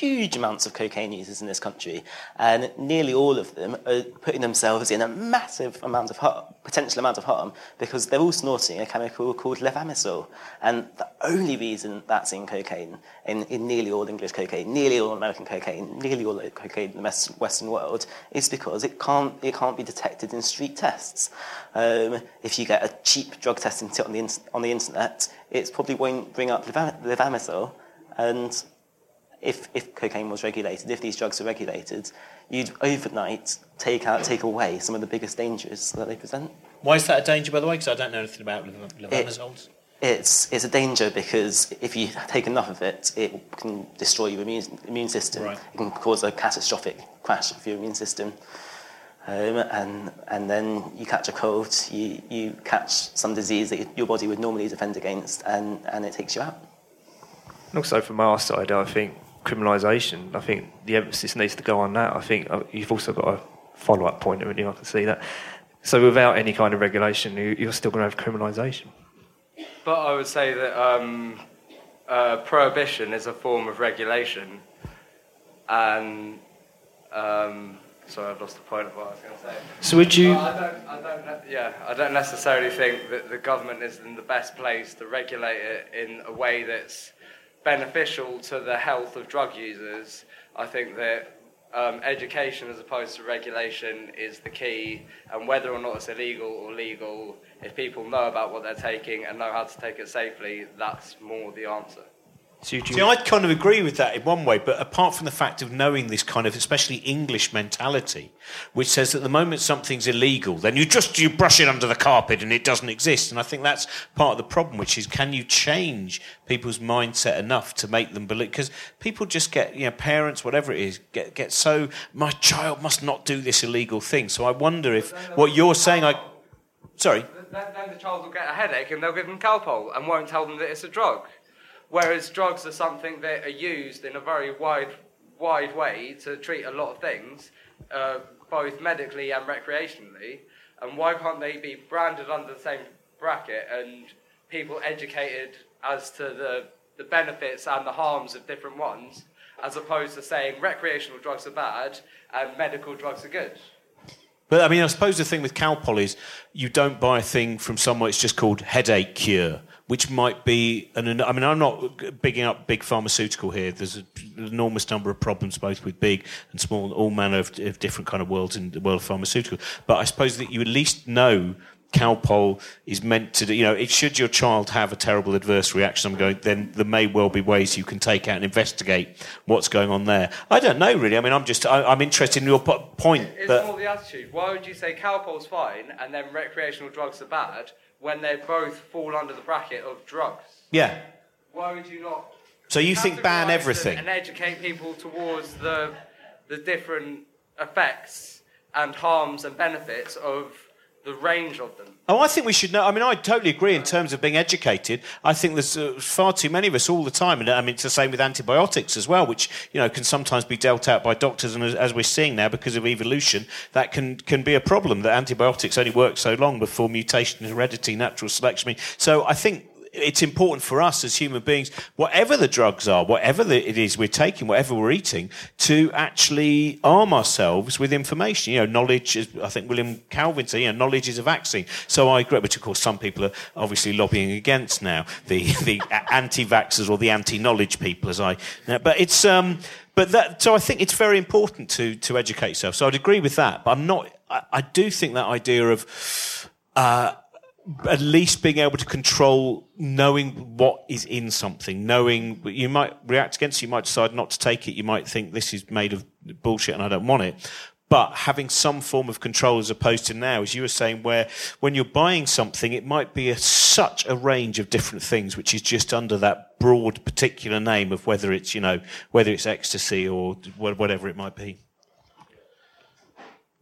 huge amounts of cocaine users in this country, and nearly all of them are putting themselves in a massive amount of harm, potential amount of harm, because they're all snorting a chemical called levamisole. And the only reason that's in cocaine, in, in nearly all English cocaine, nearly all American cocaine, nearly all cocaine in the Western world, is because it can't it can't be detected in street tests. Um, if you get a cheap drug testing kit on the on the internet, it probably won't bring up levam- levamisole. And if if cocaine was regulated, if these drugs were regulated, you'd overnight take out, take away some of the biggest dangers that they present. Why is that a danger, by the way? Because I don't know anything about levamisoles. It, it's it's a danger because if you take enough of it, it can destroy your immune immune system. Right. It can cause a catastrophic crash of your immune system. Um, and and then you catch a cold, you, you catch some disease that your body would normally defend against, and, and it takes you out. And also from our side, I think criminalisation, I think the emphasis needs to go on that. I think you've also got a follow-up point, haven't you? I can see that. So without any kind of regulation, you're still going to have criminalisation. But I would say that um, uh, prohibition is a form of regulation. And, um, sorry, I've lost the point of what I was going to say. So would you... Well, I don't, I don't, yeah, I don't necessarily think that the government is in the best place to regulate it in a way that's beneficial to the health of drug users. I think that um, education as opposed to regulation is the key, and whether or not it's illegal or legal, if people know about what they're taking and know how to take it safely, that's more the answer. See, I'd kind of agree with that in one way, but apart from the fact of knowing this kind of, especially English mentality, which says that the moment something's illegal, then you just you brush it under the carpet and it doesn't exist. And I think that's part of the problem, which is can you change people's mindset enough to make them believe? Because people just get, you know, parents, whatever it is, get get so, my child must not do this illegal thing. So I wonder if what you're saying, I, sorry. Then, then the child will get a headache and they'll give them Calpol and won't tell them that it's a drug. Whereas drugs are something that are used in a very wide wide way to treat a lot of things, uh, both medically and recreationally, and why can't they be branded under the same bracket and people educated as to the, the benefits and the harms of different ones, as opposed to saying recreational drugs are bad and medical drugs are good? But, I mean, I suppose the thing with Calpol is you don't buy a thing from somewhere it's just called headache cure, which might be, an, I mean, I'm not bigging up big pharmaceutical here. There's an enormous number of problems, both with big and small, all manner of, of different kind of worlds in the world of pharmaceutical. But I suppose that you at least know Calpol is meant to do, you know, it, should your child have a terrible adverse reaction, I'm going, then there may well be ways you can take out and investigate what's going on there. I don't know, really. I mean, I'm just, I, I'm interested in your po- point. It's that, more the attitude. Why would you say Calpol's fine and then recreational drugs are bad, when they both fall under the bracket of drugs? Yeah. Why would you not? So you think ban everything and educate people towards the the different effects and harms and benefits of the range of them. Oh, I think we should know. I mean, I totally agree in terms of being educated. I think there's uh, far too many of us all the time. And I mean, it's the same with antibiotics as well, which, you know, can sometimes be dealt out by doctors. And as, as we're seeing now, because of evolution, that can, can be a problem, that antibiotics only work so long before mutation, heredity, natural selection. So I think it's important for us as human beings, whatever the drugs are, whatever the, it is we're taking, whatever we're eating, to actually arm ourselves with information. You know, knowledge is, I think William Calvin said, you know, knowledge is a vaccine. So I agree, which of course some people are obviously lobbying against now, the, the anti-vaxxers or the anti-knowledge people, as I, but it's, um, but that, so I think it's very important to, to educate yourself. So I'd agree with that, but I'm not, I, I do think that idea of, uh, at least being able to control knowing what is in something, knowing you might react against it, you might decide not to take it, you might think this is made of bullshit and I don't want it. But having some form of control as opposed to now, as you were saying, where when you're buying something, it might be a, such a range of different things, which is just under that broad particular name of whether it's, you know, whether it's ecstasy or whatever it might be.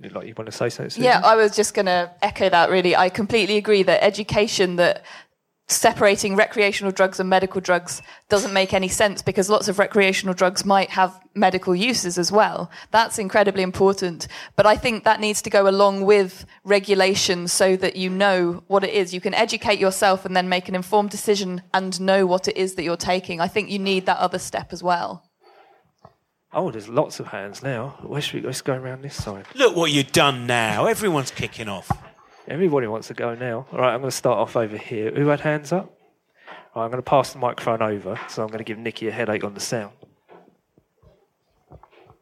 Like you want to say so, Susan? Yeah, I was just going to echo that, really. I completely agree that education, that separating recreational drugs and medical drugs doesn't make any sense, because lots of recreational drugs might have medical uses as well. That's incredibly important. But I think that needs to go along with regulation so that you know what it is. You can educate yourself and then make an informed decision and know what it is that you're taking. I think you need that other step as well. Oh, there's lots of hands now. Where should we go? Let's go around this side. Look what you've done now. Everyone's kicking off. Everybody wants to go now. All right, I'm going to start off over here. Who had hands up? All right, I'm going to pass the microphone over, so I'm going to give Nikki a headache on the sound.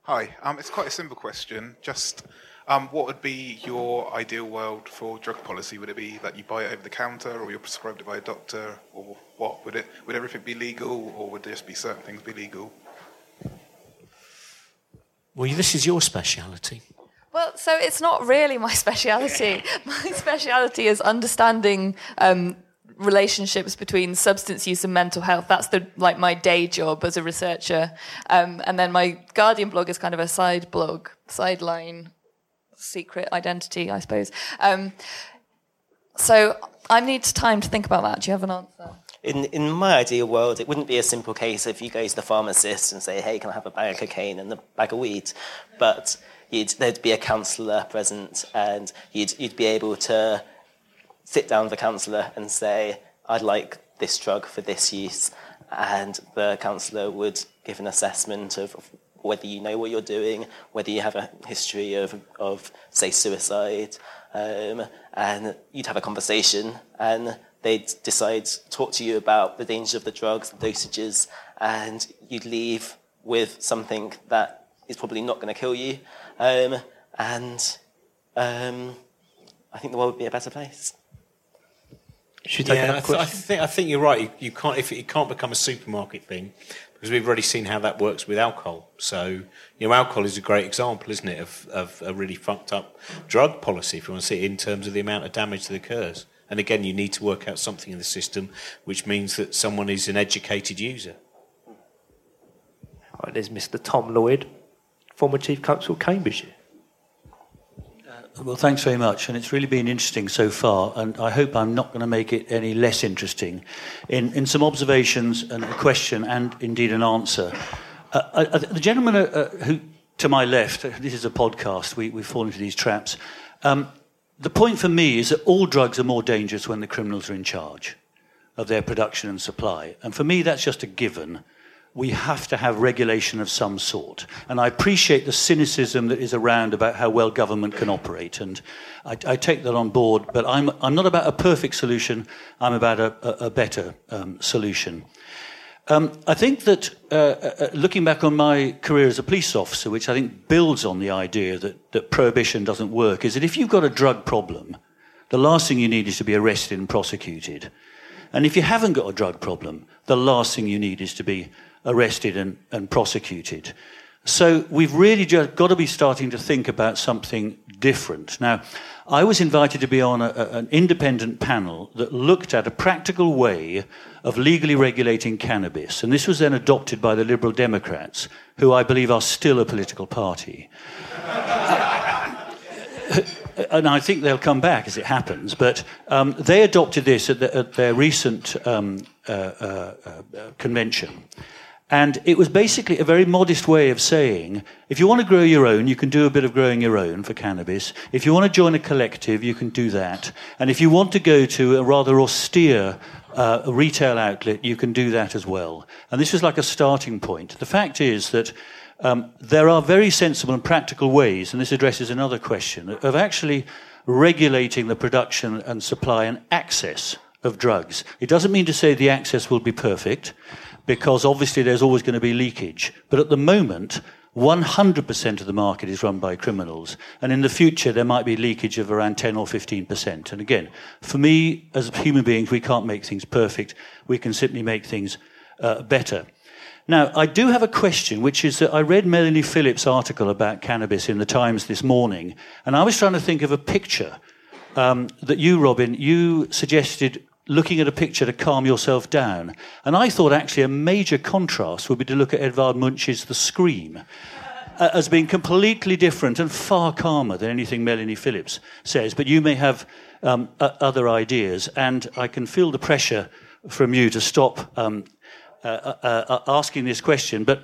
Hi. Um, it's quite a simple question. Just um, what would be your ideal world for drug policy? Would it be that you buy it over the counter, or you're prescribed it by a doctor, or what? Would it? Would everything be legal, or would just be certain things be legal? Well, this is your speciality. Well, so it's not really my speciality. My speciality is understanding um, relationships between substance use and mental health. That's the like my day job as a researcher. Um, and then my Guardian blog is kind of a side blog, sideline, secret identity, I suppose. Um, so I need time to think about that. Do you have an answer? In in my ideal world, it wouldn't be a simple case if you go to the pharmacist and say, hey, can I have a bag of cocaine and a bag of weed? But you'd, there'd be a counsellor present, and you'd, you'd be able to sit down with the counsellor and say, I'd like this drug for this use. And the counsellor would give an assessment of whether you know what you're doing, whether you have a history of, of say, suicide. Um, and you'd have a conversation, and they'd decide to talk to you about the dangers of the drugs, the dosages, and you'd leave with something that is probably not going to kill you. Um, and um, I think the world would be a better place. Should yeah, I, th- I think I think you're right. You, you can't if it can't become a supermarket thing, because we've already seen how that works with alcohol. So, you know, alcohol is a great example, isn't it, of, of a really fucked up drug policy, if you want to see it, in terms of the amount of damage that occurs. And again, you need to work out something in the system, which means that someone is an educated user. Right, there's Mister Tom Lloyd, former Chief Constable, Cambridgeshire. Uh, well, thanks very much, and it's really been interesting so far, and I hope I'm not going to make it any less interesting. In, in some observations and a question and, indeed, an answer. Uh, uh, the gentleman uh, who, to my left, this is a podcast, we, we fall into these traps, um, the point for me is that all drugs are more dangerous when the criminals are in charge of their production and supply. And for me, that's just a given. We have to have regulation of some sort. And I appreciate the cynicism that is around about how well government can operate. And I, I take that on board. But I'm, I'm not about a perfect solution. I'm about a, a, a better um, solution. Um, I think that uh, uh, looking back on my career as a police officer, which I think builds on the idea that, that prohibition doesn't work, is that if you've got a drug problem, the last thing you need is to be arrested and prosecuted. And if you haven't got a drug problem, the last thing you need is to be arrested and, and prosecuted. So we've really just got to be starting to think about something different. Now, I was invited to be on a, a, an independent panel that looked at a practical way of legally regulating cannabis. And this was then adopted by the Liberal Democrats, who I believe are still a political party. and I think they'll come back as it happens, but um, they adopted this at, the, at their recent um, uh, uh, uh, convention. And it was basically a very modest way of saying, if you want to grow your own, you can do a bit of growing your own for cannabis. If you want to join a collective, you can do that. And if you want to go to a rather austere uh, retail outlet, you can do that as well. And this was like a starting point. The fact is that um, there are very sensible and practical ways, and this addresses another question, of actually regulating the production and supply and access of drugs. It doesn't mean to say the access will be perfect, because obviously there's always going to be leakage. But at the moment, one hundred percent of the market is run by criminals. And in the future, there might be leakage of around ten or fifteen percent. And again, for me, as human beings, we can't make things perfect. We can simply make things uh, better. Now, I do have a question, which is that I read Melanie Phillips' article about cannabis in the Times this morning, and I was trying to think of a picture um, that you, Robin, you suggested looking at a picture to calm yourself down. And I thought actually a major contrast would be to look at Edvard Munch's The Scream uh, as being completely different and far calmer than anything Melanie Phillips says. But you may have um, uh, other ideas, and I can feel the pressure from you to stop um, uh, uh, uh, asking this question. But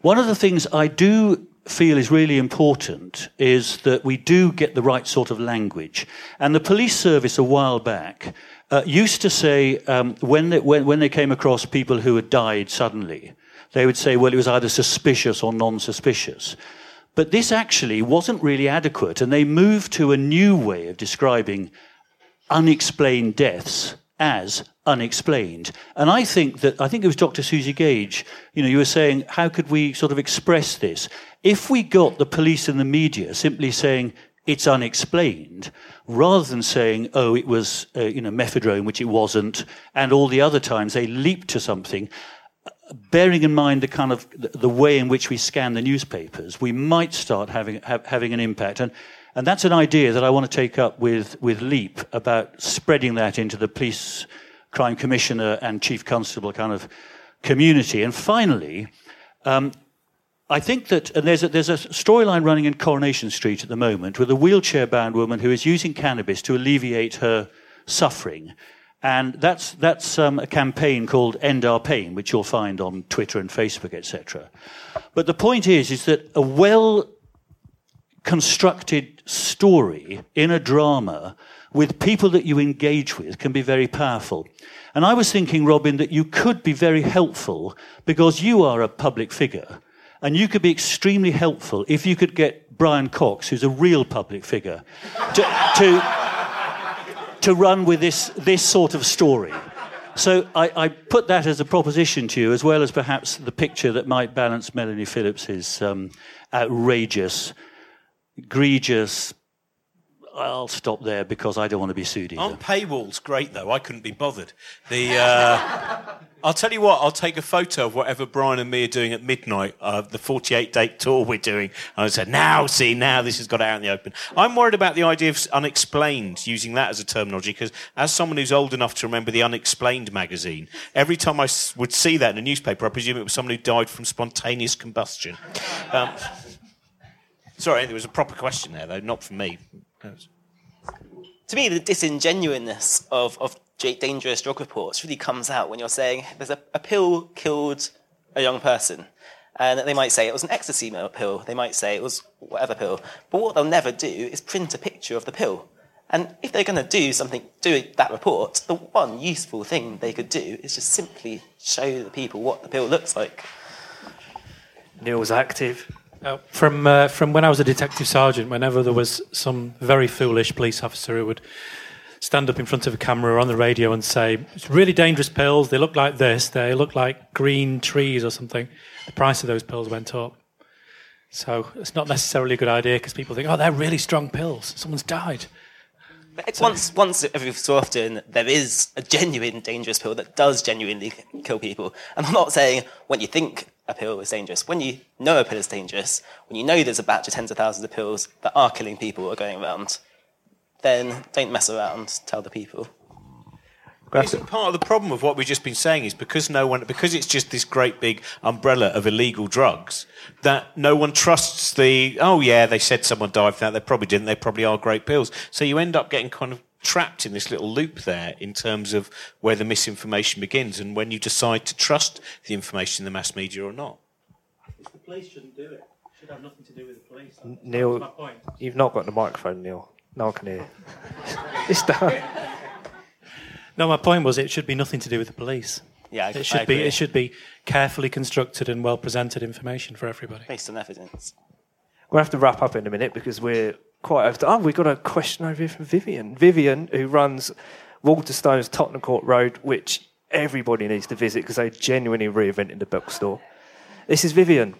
one of the things I do feel is really important is that we do get the right sort of language. And the police service a while back Uh, used to say um, when, they, when, when they came across people who had died suddenly, they would say, well, it was either suspicious or non-suspicious. But this actually wasn't really adequate, and they moved to a new way of describing unexplained deaths as unexplained. And I think that, I think it was Doctor Susie Gage, you know, you were saying, how could we sort of express this? If we got the police and the media simply saying, it's unexplained, rather than saying, oh, it was, uh, you know, methadone, which it wasn't, and all the other times they leap to something, bearing in mind the kind of the way in which we scan the newspapers, we might start having ha- having an impact. And and that's an idea that I want to take up with, with Leap, about spreading that into the police, crime commissioner and chief constable kind of community. And finally, um, I think that and there's a, there's a storyline running in Coronation Street at the moment with a wheelchair-bound woman who is using cannabis to alleviate her suffering. And that's that's um, a campaign called End Our Pain, which you'll find on Twitter and Facebook, et cetera. But the point is, is that a well-constructed story in a drama with people that you engage with can be very powerful. And I was thinking, Robin, that you could be very helpful because you are a public figure. And you could be extremely helpful if you could get Brian Cox, who's a real public figure, to to, to run with this, this sort of story. So I, I put that as a proposition to you, as well as perhaps the picture that might balance Melanie Phillips's um, outrageous, egregious. I'll stop there because I don't want to be sued either. Aren't paywalls great, though? I couldn't be bothered. The uh, I'll tell you what, I'll take a photo of whatever Brian and me are doing at midnight, uh, the forty-eight-day tour we're doing, and I said, now, see, now this has got out in the open. I'm worried about the idea of unexplained, using that as a terminology, because as someone who's old enough to remember the Unexplained magazine, every time I would see that in a newspaper, I presume it was someone who died from spontaneous combustion. Um, sorry, there was a proper question there, though, not from me. To me, the disingenuousness of, of dangerous drug reports really comes out when you're saying there's a, a pill killed a young person, and they might say it was an ecstasy pill, they might say it was whatever pill, but what they'll never do is print a picture of the pill. And if they're going to do something, do that report, the one useful thing they could do is just simply show the people what the pill looks like. Neil was active. Uh, from uh, from when I was a detective sergeant, whenever there was some very foolish police officer who would stand up in front of a camera or on the radio and say, it's really dangerous pills, they look like this, they look like green trees or something, the price of those pills went up. So it's not necessarily a good idea because people think, oh, they're really strong pills, someone's died. But once, once every so often, there is a genuine dangerous pill that does genuinely kill people. And I'm not saying when you think a pill is dangerous, when you know a pill is dangerous, when you know there's a batch of tens of thousands of pills that are killing people or going around, then don't mess around, tell the people. Isn't part of the problem of what we've just been saying is because no one, because it's just this great big umbrella of illegal drugs, that no one trusts the, oh yeah, they said someone died from that, they probably didn't, they probably are great pills. So you end up getting kind of trapped in this little loop there in terms of where the misinformation begins and when you decide to trust the information in the mass media or not. The police shouldn't do it. It should have nothing to do with the police. That's Neil, my point. You've not got the microphone, Neil. No one can hear you. It's done. No, my point was it should be nothing to do with the police. Yeah, I, it should I agree. be it should be carefully constructed and well presented information for everybody based on evidence. We'll have to wrap up in a minute because we're quite over. Oh, we got a question over here from Vivian. Vivian, who runs Waterstones, Tottenham Court Road, which everybody needs to visit because they genuinely reinvented the bookstore. This is Vivian.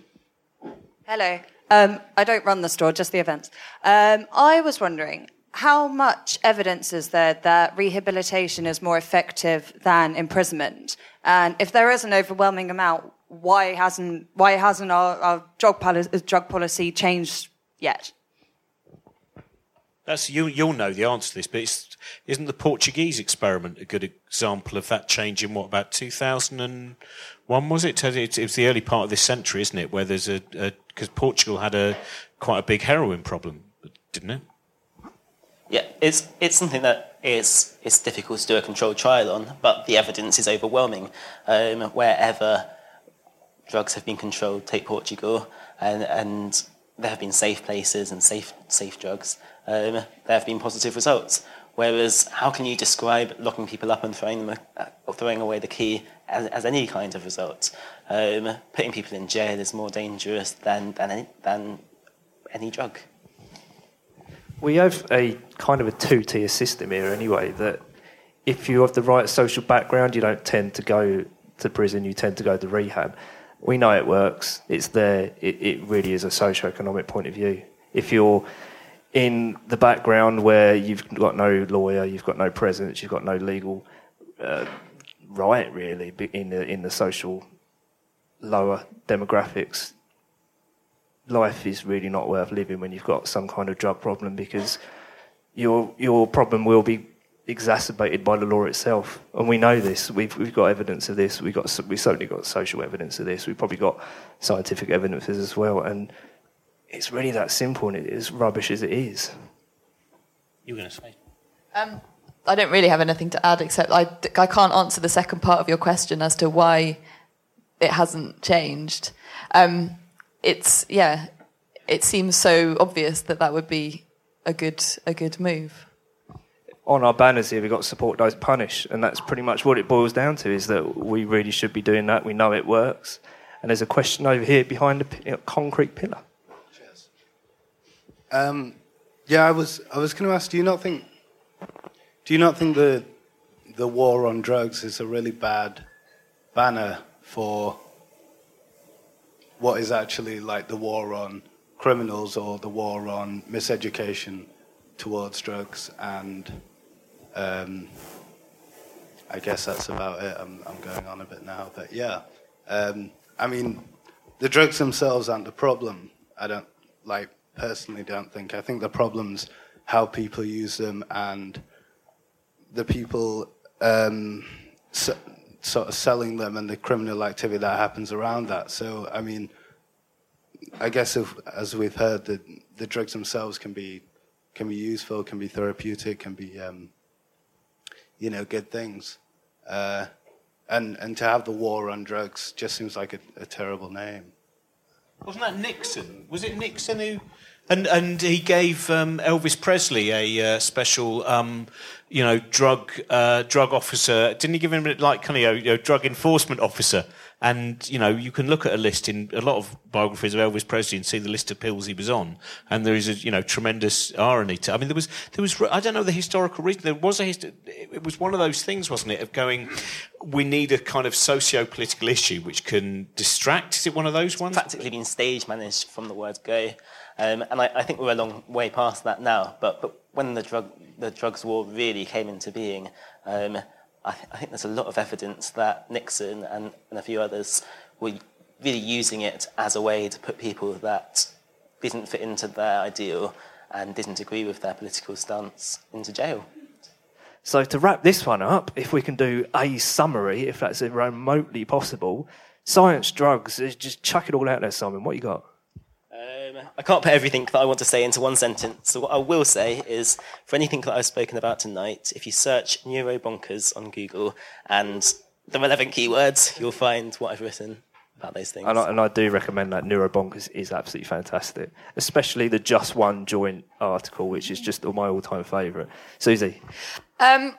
Hello. Um, I don't run the store, just the events. Um, I was wondering, how much evidence is there that rehabilitation is more effective than imprisonment? And if there is an overwhelming amount, why hasn't why hasn't our, our drug, poli- drug policy changed yet? That's you. You'll know the answer to this, but it's, isn't the Portuguese experiment a good example of that change in what about two thousand one was it? It was the early part of this century, isn't it? Where there's a because Portugal had a quite a big heroin problem, didn't it? Yeah, it's it's something that is it's difficult to do a controlled trial on, but the evidence is overwhelming. Um, wherever drugs have been controlled, take Portugal, and and there have been safe places and safe safe drugs, um, there have been positive results. Whereas, how can you describe locking people up and throwing them a, or throwing away the key as, as any kind of result? Um, putting people in jail is more dangerous than than any, than any drug. We have a kind of a two-tier system here anyway, that if you have the right social background, you don't tend to go to prison, you tend to go to rehab. We know it works. It's there. It, it really is a socio-economic point of view. If you're in the background where you've got no lawyer, you've got no presence, you've got no legal uh, right, really, in the, in the social lower demographics, life is really not worth living when you've got some kind of drug problem, because your your problem will be exacerbated by the law itself, and we know this. We've we've got evidence of this. We got we certainly got social evidence of this. We've probably got scientific evidences as well, and it's really that simple. And it is rubbish as it is. You were going to say? Um, I don't really have anything to add except I I can't answer the second part of your question as to why it hasn't changed. Um, It's yeah. It seems so obvious that that would be a good a good move. On our banners here, we've got support, don't punish, and that's pretty much what it boils down to. Is that we really should be doing that. We know it works. And there's a question over here behind a concrete pillar. Cheers. Um, yeah, I was I was going to ask. Do you not think? Do you not think the the war on drugs is a really bad banner for what is actually like the war on criminals or the war on miseducation towards drugs? And um, I guess that's about it. I'm, I'm going on a bit now, but yeah. Um, I mean, the drugs themselves aren't the problem. I don't, like, personally don't think. I think the problem's how people use them and the people um, so, sort of selling them and the criminal activity that happens around that. So, I mean, I guess if, as we've heard, the, the drugs themselves can be can be useful, can be therapeutic, can be, um, you know, good things. Uh, and, and to have the war on drugs just seems like a, a terrible name. Wasn't that Nixon? Was it Nixon who... And and he gave um, Elvis Presley a uh, special, um, you know, drug uh, drug officer. Didn't he give him like kind of you know, drug enforcement officer? And you know, you can look at a list in a lot of biographies of Elvis Presley and see the list of pills he was on. And there is a you know tremendous irony to. I mean, there was there was I don't know the historical reason. There was a history. It was one of those things, wasn't it? Of going, we need a kind of socio-political issue which can distract. Is it one of those ones? It's practically been stage managed from the word go. Um, and I, I think we're a long way past that now. But, but when the drug the drugs war really came into being, um, I, th- I think there's a lot of evidence that Nixon and, and a few others were really using it as a way to put people that didn't fit into their ideal and didn't agree with their political stance into jail. So to wrap this one up, if we can do a summary, if that's remotely possible, science, drugs, just chuck it all out there, Simon. What you got? Um, I can't put everything that I want to say into one sentence. So what I will say is, for anything that I've spoken about tonight, if you search Neurobonkers on Google and the relevant keywords, you'll find what I've written about those things. And I, and I do recommend that. Neurobonkers is absolutely fantastic, especially the Just One Joint article, which is just my all-time favourite. Susie? Um,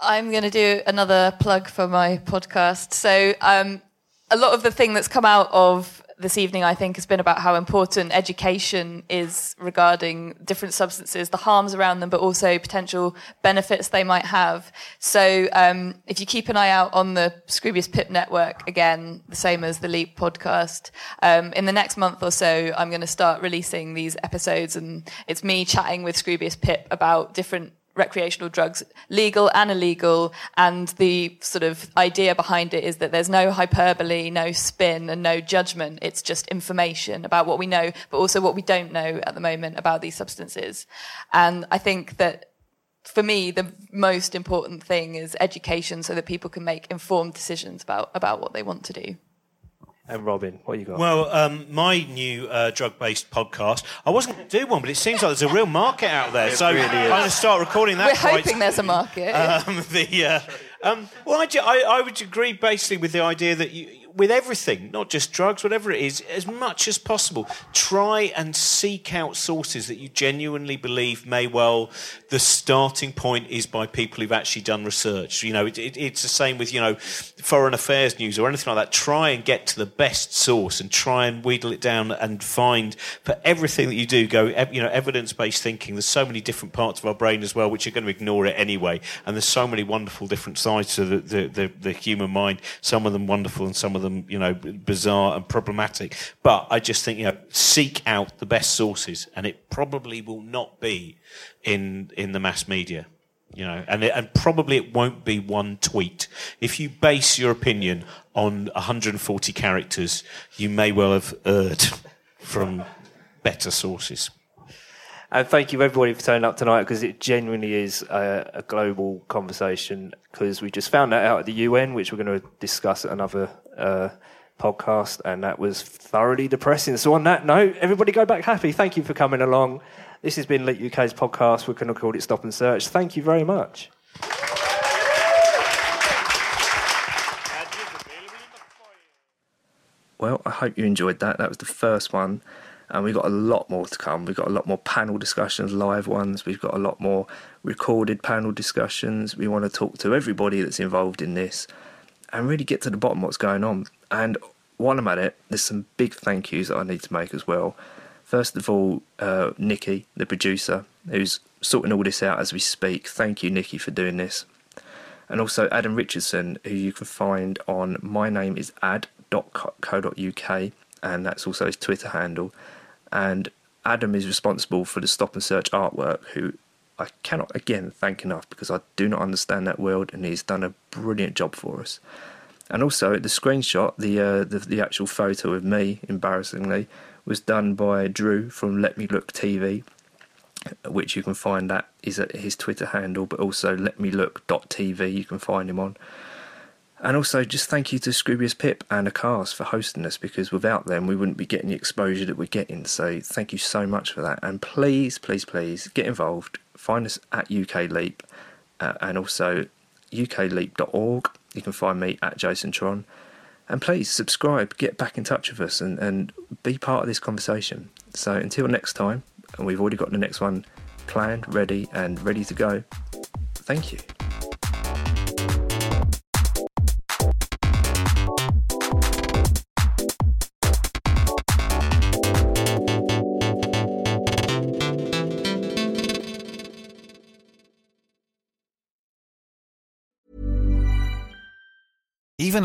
I'm going to do another plug for my podcast. So um, a lot of the thing that's come out of this evening, I think, has been about how important education is regarding different substances, the harms around them, but also potential benefits they might have. So um, if you keep an eye out on the Scroobius Pip network, again, the same as the Leap podcast, um, in the next month or so, I'm going to start releasing these episodes, and it's me chatting with Scroobius Pip about different recreational drugs, legal and illegal, and the sort of idea behind it is that there's no hyperbole, no spin, and no judgment. It's just information about what we know, but also what we don't know at the moment about these substances. And I think that for me, the most important thing is education, so that people can make informed decisions about, about what they want to do. And Robin, what you got? Well, um, my new uh, drug-based podcast, I wasn't going to do one, but it seems like there's a real market out there. So really I'm going to start recording that. We're quite hoping there's a market. Um, the, uh, um, well, I, I, I would agree basically with the idea that you, with everything, not just drugs, whatever it is, as much as possible, try and seek out sources that you genuinely believe may well... The starting point is by people who've actually done research. You know, it, it, it's the same with, you know, foreign affairs news or anything like that. Try and get to the best source and try and wheedle it down and find, for everything that you do, go, you know, evidence-based thinking. There's so many different parts of our brain as well which are going to ignore it anyway. And there's so many wonderful different sides to the, the, the, the human mind, some of them wonderful and some of them, you know, bizarre and problematic. But I just think, you know, seek out the best sources, and it probably will not be in in the mass media, you know, and it, and probably it won't be one tweet. If you base your opinion on one hundred forty characters, you may well have erred from better sources. And thank you, everybody, for turning up tonight, because it genuinely is a, a global conversation, because we just found that out at the U N, which we're going to discuss at another uh, podcast, and that was thoroughly depressing. So on that note, everybody go back happy. Thank you for coming along. This has been Leap U K's podcast. We're going to call it Stop and Search. Thank you very much. Well, I hope you enjoyed that. That was the first one. And we've got a lot more to come. We've got a lot more panel discussions, live ones. We've got a lot more recorded panel discussions. We want to talk to everybody that's involved in this and really get to the bottom of what's going on. And while I'm at it, there's some big thank yous that I need to make as well. First of all, uh, Nikki, the producer, who's sorting all this out as we speak. Thank you, Nikki, for doing this. And also Adam Richardson, who you can find on my name is ad dot co dot u k, and that's also his Twitter handle. And Adam is responsible for the Stop and Search artwork, who I cannot, again, thank enough, because I do not understand that world, and he's done a brilliant job for us. And also the screenshot, the uh, the, the actual photo of me, embarrassingly, was done by Drew from Let Me Look T V, which you can find that is at his Twitter handle, but also let me look dot t v you can find him on. And also just thank you to Scroobius Pip and Acast for hosting us, because without them we wouldn't be getting the exposure that we're getting. So thank you so much for that. And please, please, please get involved. Find us at U K Leap uh, and also u k leap dot org. You can find me at Jason Tron. And please subscribe, get back in touch with us, and, and be part of this conversation. So until next time, and we've already got the next one planned, ready, and ready to go. Thank you. Even